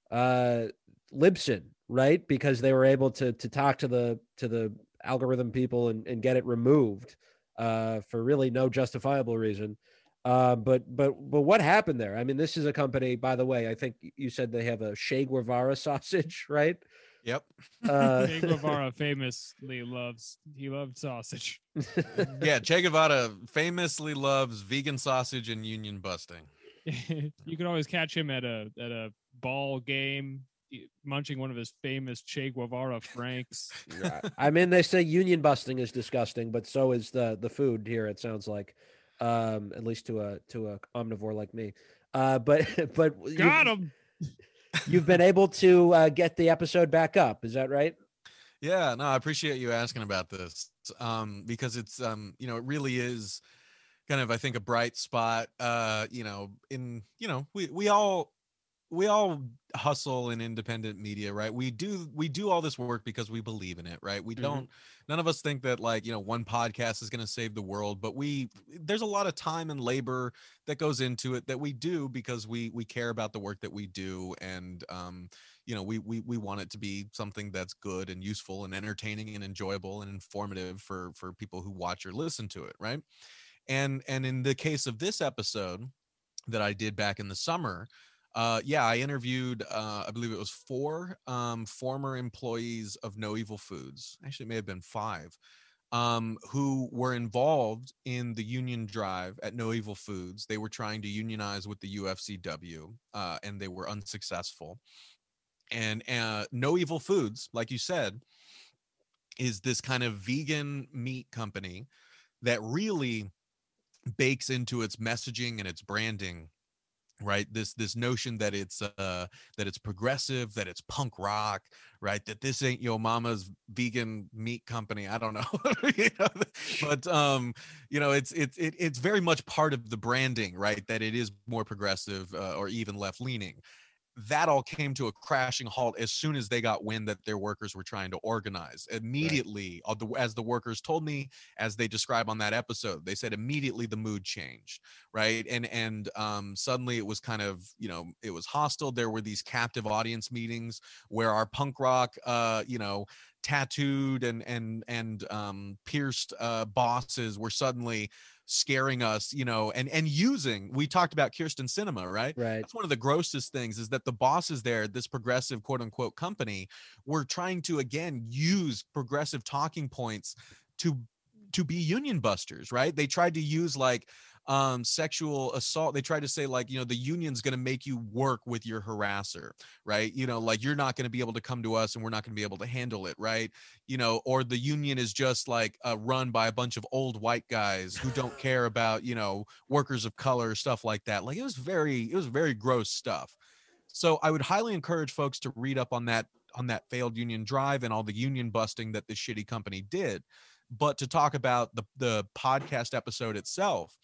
uh, Libsyn, right? Because they were able to to talk to the to the algorithm people and, and get it removed. Uh, for really no justifiable reason. Uh, but but but what happened there? I mean, this is a company, by the way, I think you said they have a Che Guevara sausage, right? Yep. Uh, Che Guevara famously loves, he loved sausage. Yeah, Che Guevara famously loves vegan sausage and union busting. You can always catch him at a at a ball game, munching one of his famous Che Guevara Franks. Yeah. I mean, they say union busting is disgusting, but so is the the food here, it sounds like, um, at least to a to a omnivore like me. Uh, but but got him. You've, you've been able to uh, get the episode back up. Is that right? Yeah. No, I appreciate you asking about this, um, because it's um, you know, it really is kind of, I think, a bright spot, uh, you know, in, you know, we, we all, we all hustle in independent media, right? We do, we do all this work because we believe in it, right? We don't, mm-hmm. none of us think that, like, you know, one podcast is going to save the world, but we, there's a lot of time and labor that goes into it that we do because we, we care about the work that we do. And, um, you know, we, we, we want it to be something that's good and useful and entertaining and enjoyable and informative for, for people who watch or listen to it. Right. And, and in the case of this episode that I did back in the summer, Uh, yeah, I interviewed, uh, I believe it was four um, former employees of No Evil Foods. Actually, it may have been five, um, who were involved in the union drive at No Evil Foods. They were trying to unionize with the U F C W, uh, and they were unsuccessful. And uh, No Evil Foods, like you said, is this kind of vegan meat company that really bakes into its messaging and its branding, right, this this notion that it's uh that it's progressive, that it's punk rock, right, that this ain't your mama's vegan meat company. I don't know, you know? But um you know, it's it's it, it's very much part of the branding, right, that it is more progressive uh, or even left leaning. That all came to a crashing halt as soon as they got wind that their workers were trying to organize. Immediately, right. as the workers told me, as they describe on that episode, they said immediately the mood changed, right? And and um, suddenly it was kind of, you know, it was hostile. There were these captive audience meetings where our punk rock, uh, you know, tattooed and and and um, pierced uh, bosses were suddenly scaring us, you know, and and using, we talked about Kyrsten Sinema, right? Right. That's one of the grossest things, is that the bosses there, this progressive quote unquote company, were trying to, again, use progressive talking points to to be union busters, right? They tried to use like um sexual assault. They tried to say, like, you know, the union's going to make you work with your harasser, right? You know, like, you're not going to be able to come to us and we're not going to be able to handle it, right? You know, or the union is just like uh, run by a bunch of old white guys who don't care about, you know, workers of color, stuff like that. Like, it was very it was very gross stuff. So I would highly encourage folks to read up on that on that failed union drive and all the union busting that this shitty company did. But to talk about the the podcast episode itself,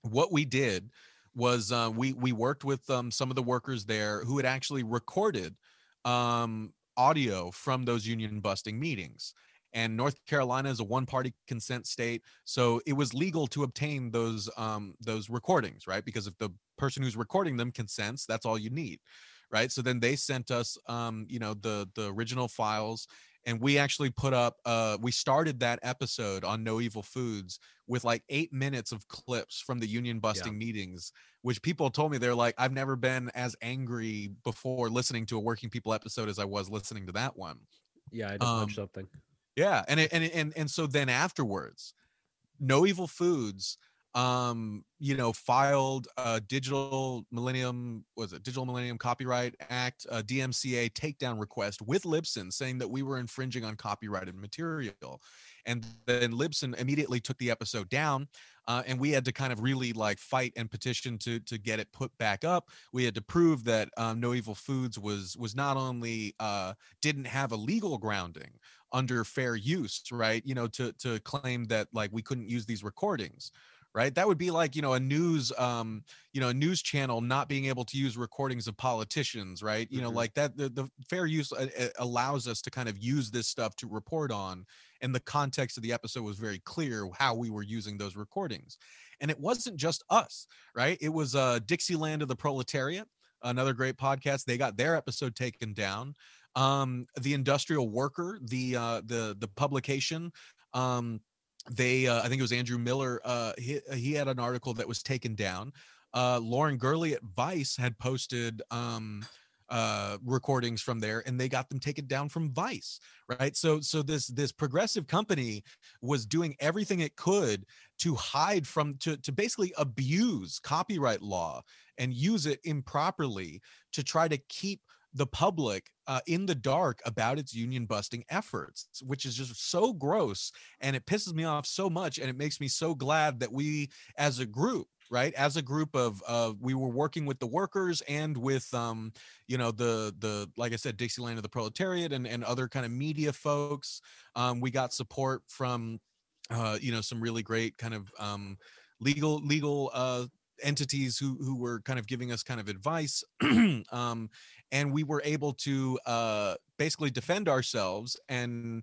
what we did was uh, we we worked with um, some of the workers there who had actually recorded um, audio from those union busting meetings. And North Carolina is a one-party consent state, so it was legal to obtain those um, those recordings, right? Because if the person who's recording them consents, that's all you need, right? So then they sent us, um, you know, the the original files. And we actually put up, uh, we started that episode on No Evil Foods with like eight minutes of clips from the union busting yeah. meetings, which people told me, they're like, I've never been as angry before listening to a Working People episode as I was listening to that one. Yeah, I just um, watched something. Yeah. And, it, and, and, and so then afterwards, No Evil Foods, um, you know, filed a digital millennium, was it digital millennium copyright act, a D M C A takedown request with Libsyn saying that we were infringing on copyrighted material. And then Libsyn immediately took the episode down. Uh, and we had to kind of really like fight and petition to, to get it put back up. We had to prove that um, No Evil Foods was, was not only uh, didn't have a legal grounding under fair use, right. You know, to, to claim that like we couldn't use these recordings. Right. That would be like, you know, a news, um, you know, a news channel not being able to use recordings of politicians. Right. You mm-hmm. know, like that, the, the fair use uh, allows us to kind of use this stuff to report on. And the context of the episode was very clear how we were using those recordings. And it wasn't just us. Right. It was uh, Dixieland of the Proletariat, another great podcast. They got their episode taken down. Um, the Industrial Worker, the uh, the the publication. Um, They, uh, I think it was Andrew Miller, uh, he, he had an article that was taken down. Uh, Lauren Gurley at Vice had posted um, uh, recordings from there, and they got them taken down from Vice, right? So so this this progressive company was doing everything it could to hide from, to, to basically abuse copyright law and use it improperly to try to keep the public uh, in the dark about its union busting efforts, which is just so gross. And it pisses me off so much. And it makes me so glad that we, as a group, right, as a group of, of we were working with the workers and with, um, you know, the, the like I said, Dixieland of the Proletariat and, and other kind of media folks. Um, we got support from, uh, you know, some really great kind of, um, legal legal uh, entities who who were kind of giving us kind of advice, um, and we were able to uh, basically defend ourselves and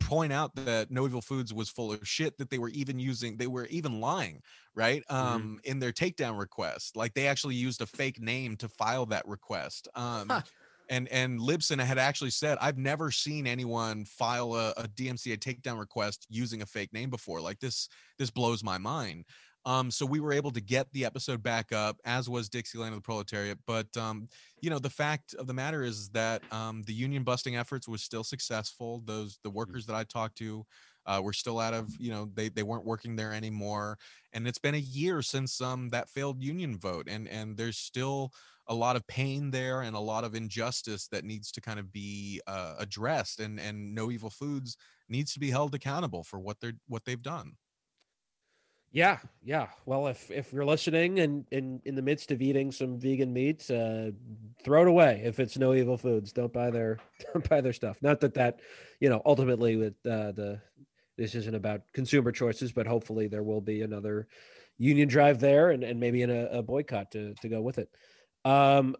point out that No Evil Foods was full of shit, that they were even using, they were even lying, right? Um, mm-hmm. In their takedown request, like they actually used a fake name to file that request. Um, huh. And and Libsyn had actually said, I've never seen anyone file a, a D M C A takedown request using a fake name before. Like this, this blows my mind. Um, so we were able to get the episode back up, as was Dixieland of the Proletariat. But, um, you know, the fact of the matter is that um, the union busting efforts was still successful. Those the workers that I talked to uh, were still out of, you know, they, they weren't working there anymore. And it's been a year since um, that failed union vote. And, and there's still a lot of pain there and a lot of injustice that needs to kind of be uh, addressed. And, and No Evil Foods needs to be held accountable for what they're what they've done. Yeah. Yeah. Well, if, if you're listening and, and in the midst of eating some vegan meat, uh, throw it away. If it's No Evil Foods, don't buy their, don't buy their stuff. Not that that, you know, ultimately with uh, the, this isn't about consumer choices, but hopefully there will be another union drive there and, and maybe in a, a boycott to, to go with it. Um,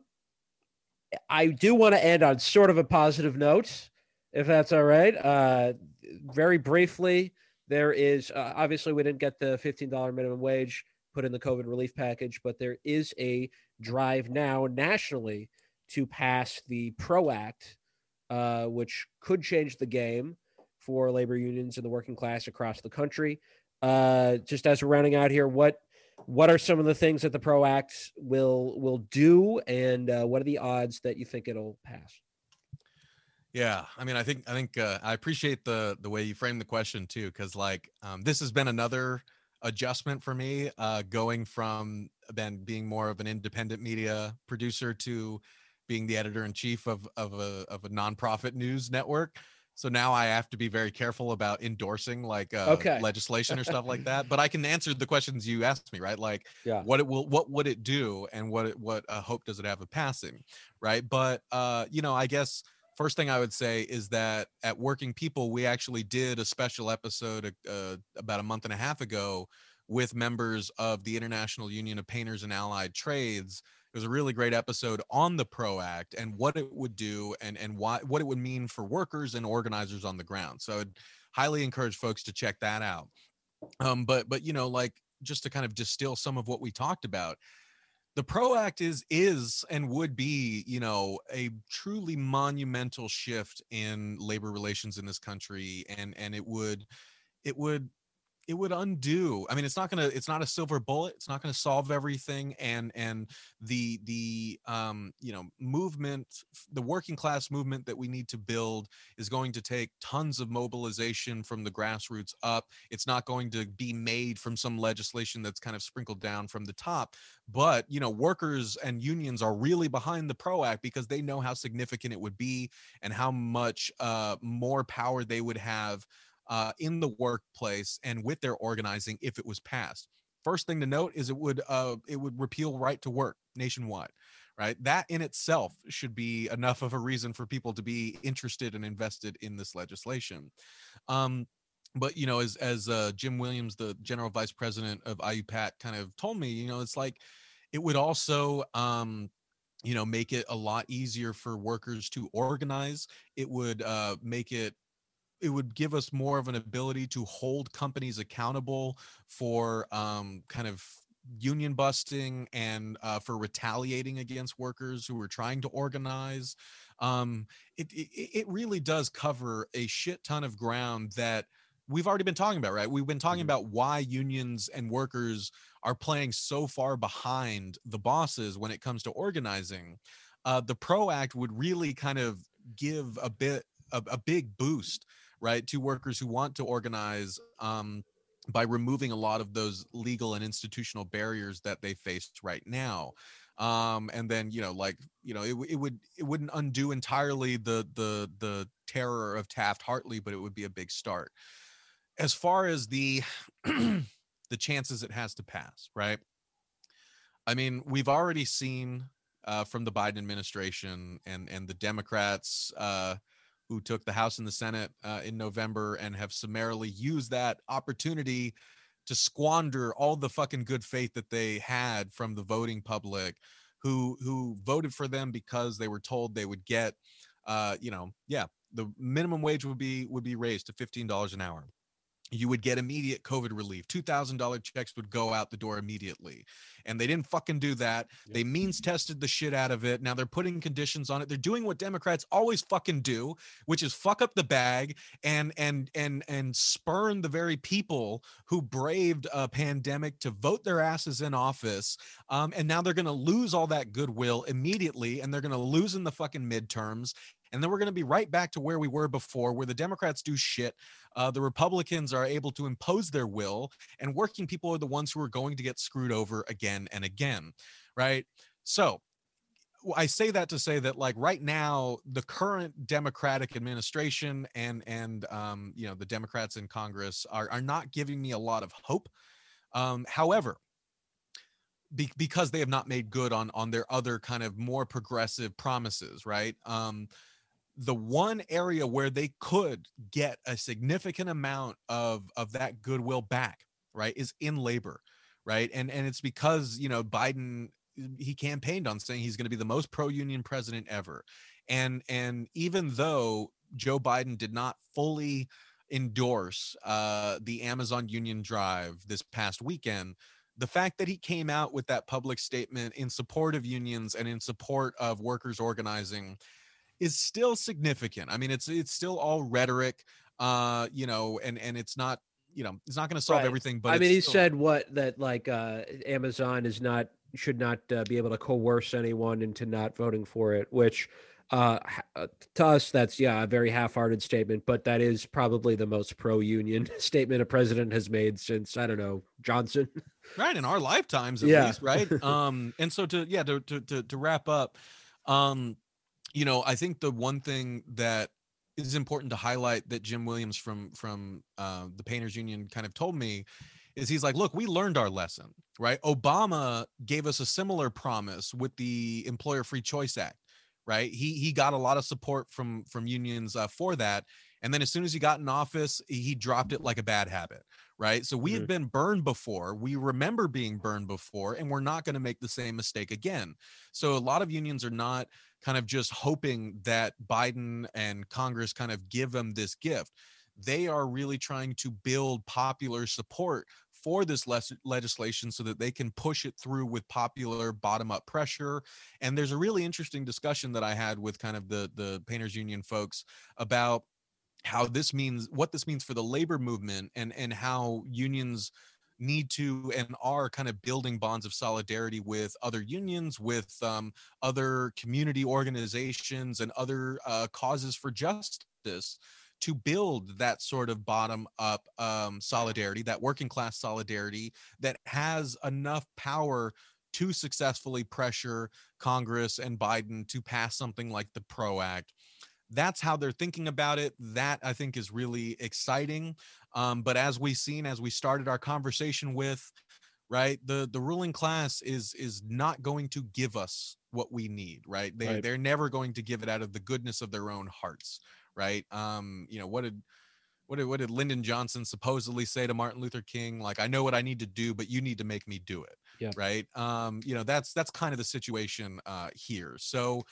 I do want to end on sort of a positive note, if that's all right. Uh, very briefly, there is, uh, obviously, we didn't get the fifteen dollars minimum wage put in the COVID relief package, but there is a drive now nationally to pass the PRO Act, uh, which could change the game for labor unions and the working class across the country. Uh, just as we're rounding out here, what what are some of the things that the PRO Act will, will do, and uh, what are the odds that you think it'll pass? Yeah, I mean, I think I think uh, I appreciate the the way you framed the question too, because like um, this has been another adjustment for me, uh, going from then being more of an independent media producer to being the editor in chief of of a of a nonprofit news network. So now I have to be very careful about endorsing like uh, okay. legislation or stuff like that. But I can answer the questions you asked me, right? Like, yeah. what it will, what would it do, and what it, what uh, hope does it have of passing, right? But uh, you know, I guess. First thing I would say is that at Working People, we actually did a special episode uh, about a month and a half ago with members of the International Union of Painters and Allied Trades. It was a really great episode on the PRO Act and what it would do and, and why, what it would mean for workers and organizers on the ground. So I would highly encourage folks to check that out. Um, but, but, you know, like just to kind of distill some of what we talked about, the PRO Act is is and would be, you know, a truly monumental shift in labor relations in this country, and and it would, it would, it would undo. I mean, it's not gonna, it's not a silver bullet. It's not gonna solve everything. And and the the um you know movement, the working class movement that we need to build is going to take tons of mobilization from the grassroots up. It's not going to be made from some legislation that's kind of sprinkled down from the top. But, you know, workers and unions are really behind the PRO Act because they know how significant it would be and how much uh, more power they would have uh, in the workplace and with their organizing if it was passed. First thing to note is it would uh, it would repeal right to work nationwide, right? That in itself should be enough of a reason for people to be interested and invested in this legislation. Um, but, you know, as as uh, Jim Williams, the general vice president of I U P A T, kind of told me, you know, it's like it would also, um, you know, make it a lot easier for workers to organize. It would uh, make it it would give us more of an ability to hold companies accountable for um, kind of union busting and uh, for retaliating against workers who are trying to organize. Um, it, it, it really does cover a shit ton of ground that we've already been talking about, right? We've been talking about why unions and workers are playing so far behind the bosses when it comes to organizing. Uh, the PRO Act would really kind of give a bit, a, a big boost, right, to workers who want to organize um, by removing a lot of those legal and institutional barriers that they face right now. Um, and then, you know, like, you know, it, it would, it wouldn't undo entirely the, the, the terror of Taft-Hartley, but it would be a big start. As far as the, the chances it has to pass, right? I mean, we've already seen uh, from the Biden administration and, and the Democrats, uh, who took the House and the Senate uh, in November and have summarily used that opportunity to squander all the fucking good faith that they had from the voting public who who voted for them because they were told they would get, uh, you know, yeah, the minimum wage would be would be raised to fifteen dollars an hour. You would get immediate COVID relief. two thousand dollars checks would go out the door immediately. And they didn't fucking do that. Yep. They means tested the shit out of it. Now they're putting conditions on it. They're doing what Democrats always fucking do, which is fuck up the bag and and and and spurn the very people who braved a pandemic to vote their asses in office. Um, and now they're going to lose all that goodwill immediately. And they're going to lose in the fucking midterms. And then we're going to be right back to where we were before, where the Democrats do shit. Uh, the Republicans are able to impose their will, and working people are the ones who are going to get screwed over again and again, right? So I say that to say that, like, right now, the current Democratic administration and, and um, you know, the Democrats in Congress are, are not giving me a lot of hope. Um, however, Be- because they have not made good on, on their other kind of more progressive promises, right? Um, the one area where they could get a significant amount of, of that goodwill back, right, is in labor, right? And and it's because, you know, Biden, he campaigned on saying he's going to be the most pro-union president ever. And, and even though Joe Biden did not fully endorse uh, the Amazon union drive this past weekend, the fact that he came out with that public statement in support of unions and in support of workers organizing is still significant. I mean, it's it's still all rhetoric, uh, you know, and and it's not, you know, it's not going to solve right. everything. But I mean, he still- said what that like uh, Amazon is not should not uh, be able to coerce anyone into not voting for it, which uh, to us, that's, yeah, a very half-hearted statement, but that is probably the most pro-union statement a president has made since, I don't know, Johnson. Right, in our lifetimes at yeah. least, right? Um, and so to yeah, to to to wrap up, um, you know, I think the one thing that is important to highlight that Jim Williams from from uh, the Painters Union kind of told me is he's like, look, we learned our lesson, right? Obama gave us a similar promise with the Employer Free Choice Act, right? He he got a lot of support from from unions uh, for that, and then as soon as he got in office, he dropped it like a bad habit. Right. So we have been burned before. We remember being burned before, and we're not going to make the same mistake again. So a lot of unions are not kind of just hoping that Biden and Congress kind of give them this gift. They are really trying to build popular support for this les- legislation so that they can push it through with popular bottom-up pressure. And there's a really interesting discussion that I had with kind of the, the Painters Union folks about how this means, what this means for the labor movement, and and how unions need to and are kind of building bonds of solidarity with other unions, with um, other community organizations and other uh, causes for justice to build that sort of bottom up um, solidarity, that working class solidarity that has enough power to successfully pressure Congress and Biden to pass something like the PRO Act. That's how they're thinking about it. That, I think, is really exciting. Um, but as we've seen, as we started our conversation with, right, the, the ruling class is is not going to give us what we need, right? They, right. They're never going to give it out of the goodness of their own hearts, right? Um, you know, what did, what did, what did Lyndon Johnson supposedly say to Martin Luther King? Like, I know what I need to do, but you need to make me do it, yeah. right? Um, you know, that's, that's kind of the situation uh, here. So,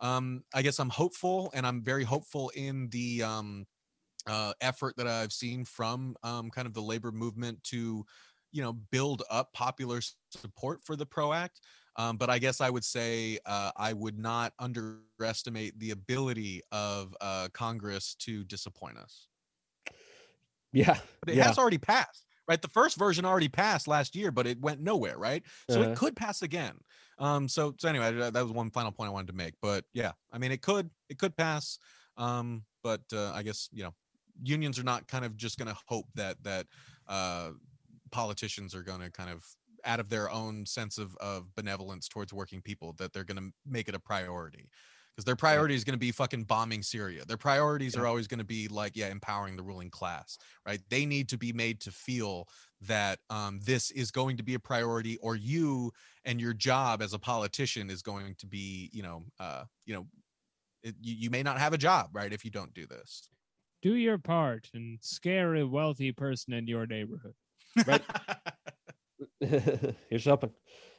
Um, I guess I'm hopeful, and I'm very hopeful in the um, uh, effort that I've seen from um, kind of the labor movement to, you know, build up popular support for the PRO Act. Um, but I guess I would say uh, I would not underestimate the ability of uh, Congress to disappoint us. Yeah. But it yeah. has already passed, right? The first version already passed last year, but it went nowhere, right? So uh-huh. it could pass again. Um, so, so anyway, that was one final point I wanted to make, but yeah, I mean, it could, it could pass. Um, but, uh, I guess, you know, unions are not kind of just going to hope that, that, uh, politicians are going to kind of out of their own sense of, of benevolence towards working people, that they're going to make it a priority, because their priority is going to be fucking bombing Syria. Their priorities yeah. are always going to be like, yeah, empowering the ruling class, right? They need to be made to feel that um, this is going to be a priority, or you and your job as a politician is going to be, you know, uh, you know, it, you, you may not have a job, right, if you don't do this. Do your part and scare a wealthy person in your neighborhood. Right. Here's hoping.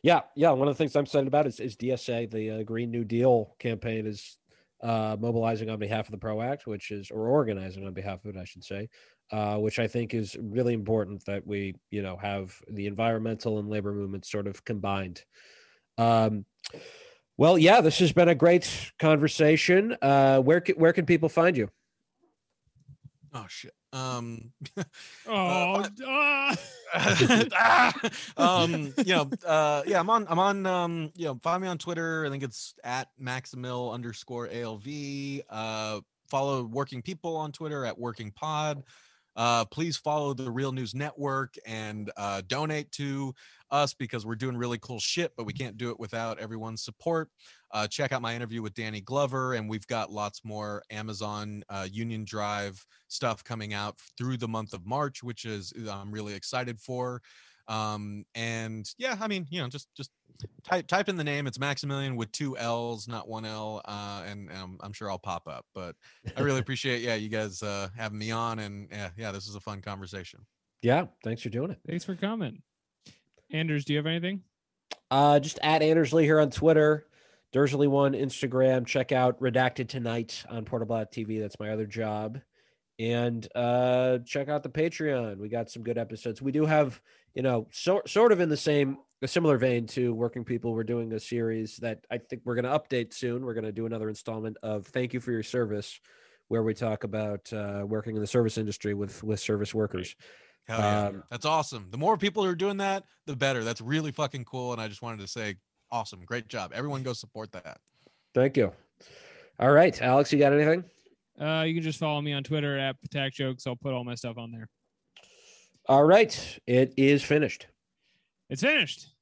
Yeah, yeah. One of the things I'm excited about is, is D S A, the uh, Green New Deal campaign, is uh, mobilizing on behalf of the PRO Act, which is, or organizing on behalf of it, I should say, uh, which I think is really important that we, you know, have the environmental and labor movements sort of combined. Um, well, yeah, this has been a great conversation. Uh, where can, where can people find you? Oh shit. Um, oh, uh, uh, um, you know, uh, yeah, I'm on, I'm on, um, you know, find me on Twitter. I think it's at Maximil underscore A L V, uh, follow Working People on Twitter at Working Pod. Uh, please follow the Real News Network and uh, donate to us because we're doing really cool shit, but we can't do it without everyone's support. Uh, check out my interview with Danny Glover, and we've got lots more Amazon uh, Union Drive stuff coming out through the month of March, which is I'm really excited for. Um, and yeah, I mean, you know, just just type type in the name. It's Maximilian with two L's, not one L. Uh, and, and I'm, I'm sure I'll pop up. But I really appreciate, yeah, you guys uh, having me on, and yeah, yeah, this is a fun conversation. Yeah, thanks for doing it. Thanks for coming, Anders. Do you have anything? Uh, just at Andersley here on Twitter. Dursley One Instagram. Check out Redacted Tonight on Portable dot T V. That's my other job. And uh, check out the Patreon. We got some good episodes. We do have, you know, so, sort of in the same, a similar vein to Working People, we're doing a series that I think we're going to update soon. We're going to do another installment of Thank You for Your Service, where we talk about uh, working in the service industry with, with service workers. Hell yeah. Um, That's awesome. The more people who are doing that, the better. That's really fucking cool. And I just wanted to say, awesome. Great job. Everyone go support that. Thank you. All right. Alex, you got anything? Uh, you can just follow me on Twitter at Patak Jokes. I'll put all my stuff on there. All right. It is finished. It's finished.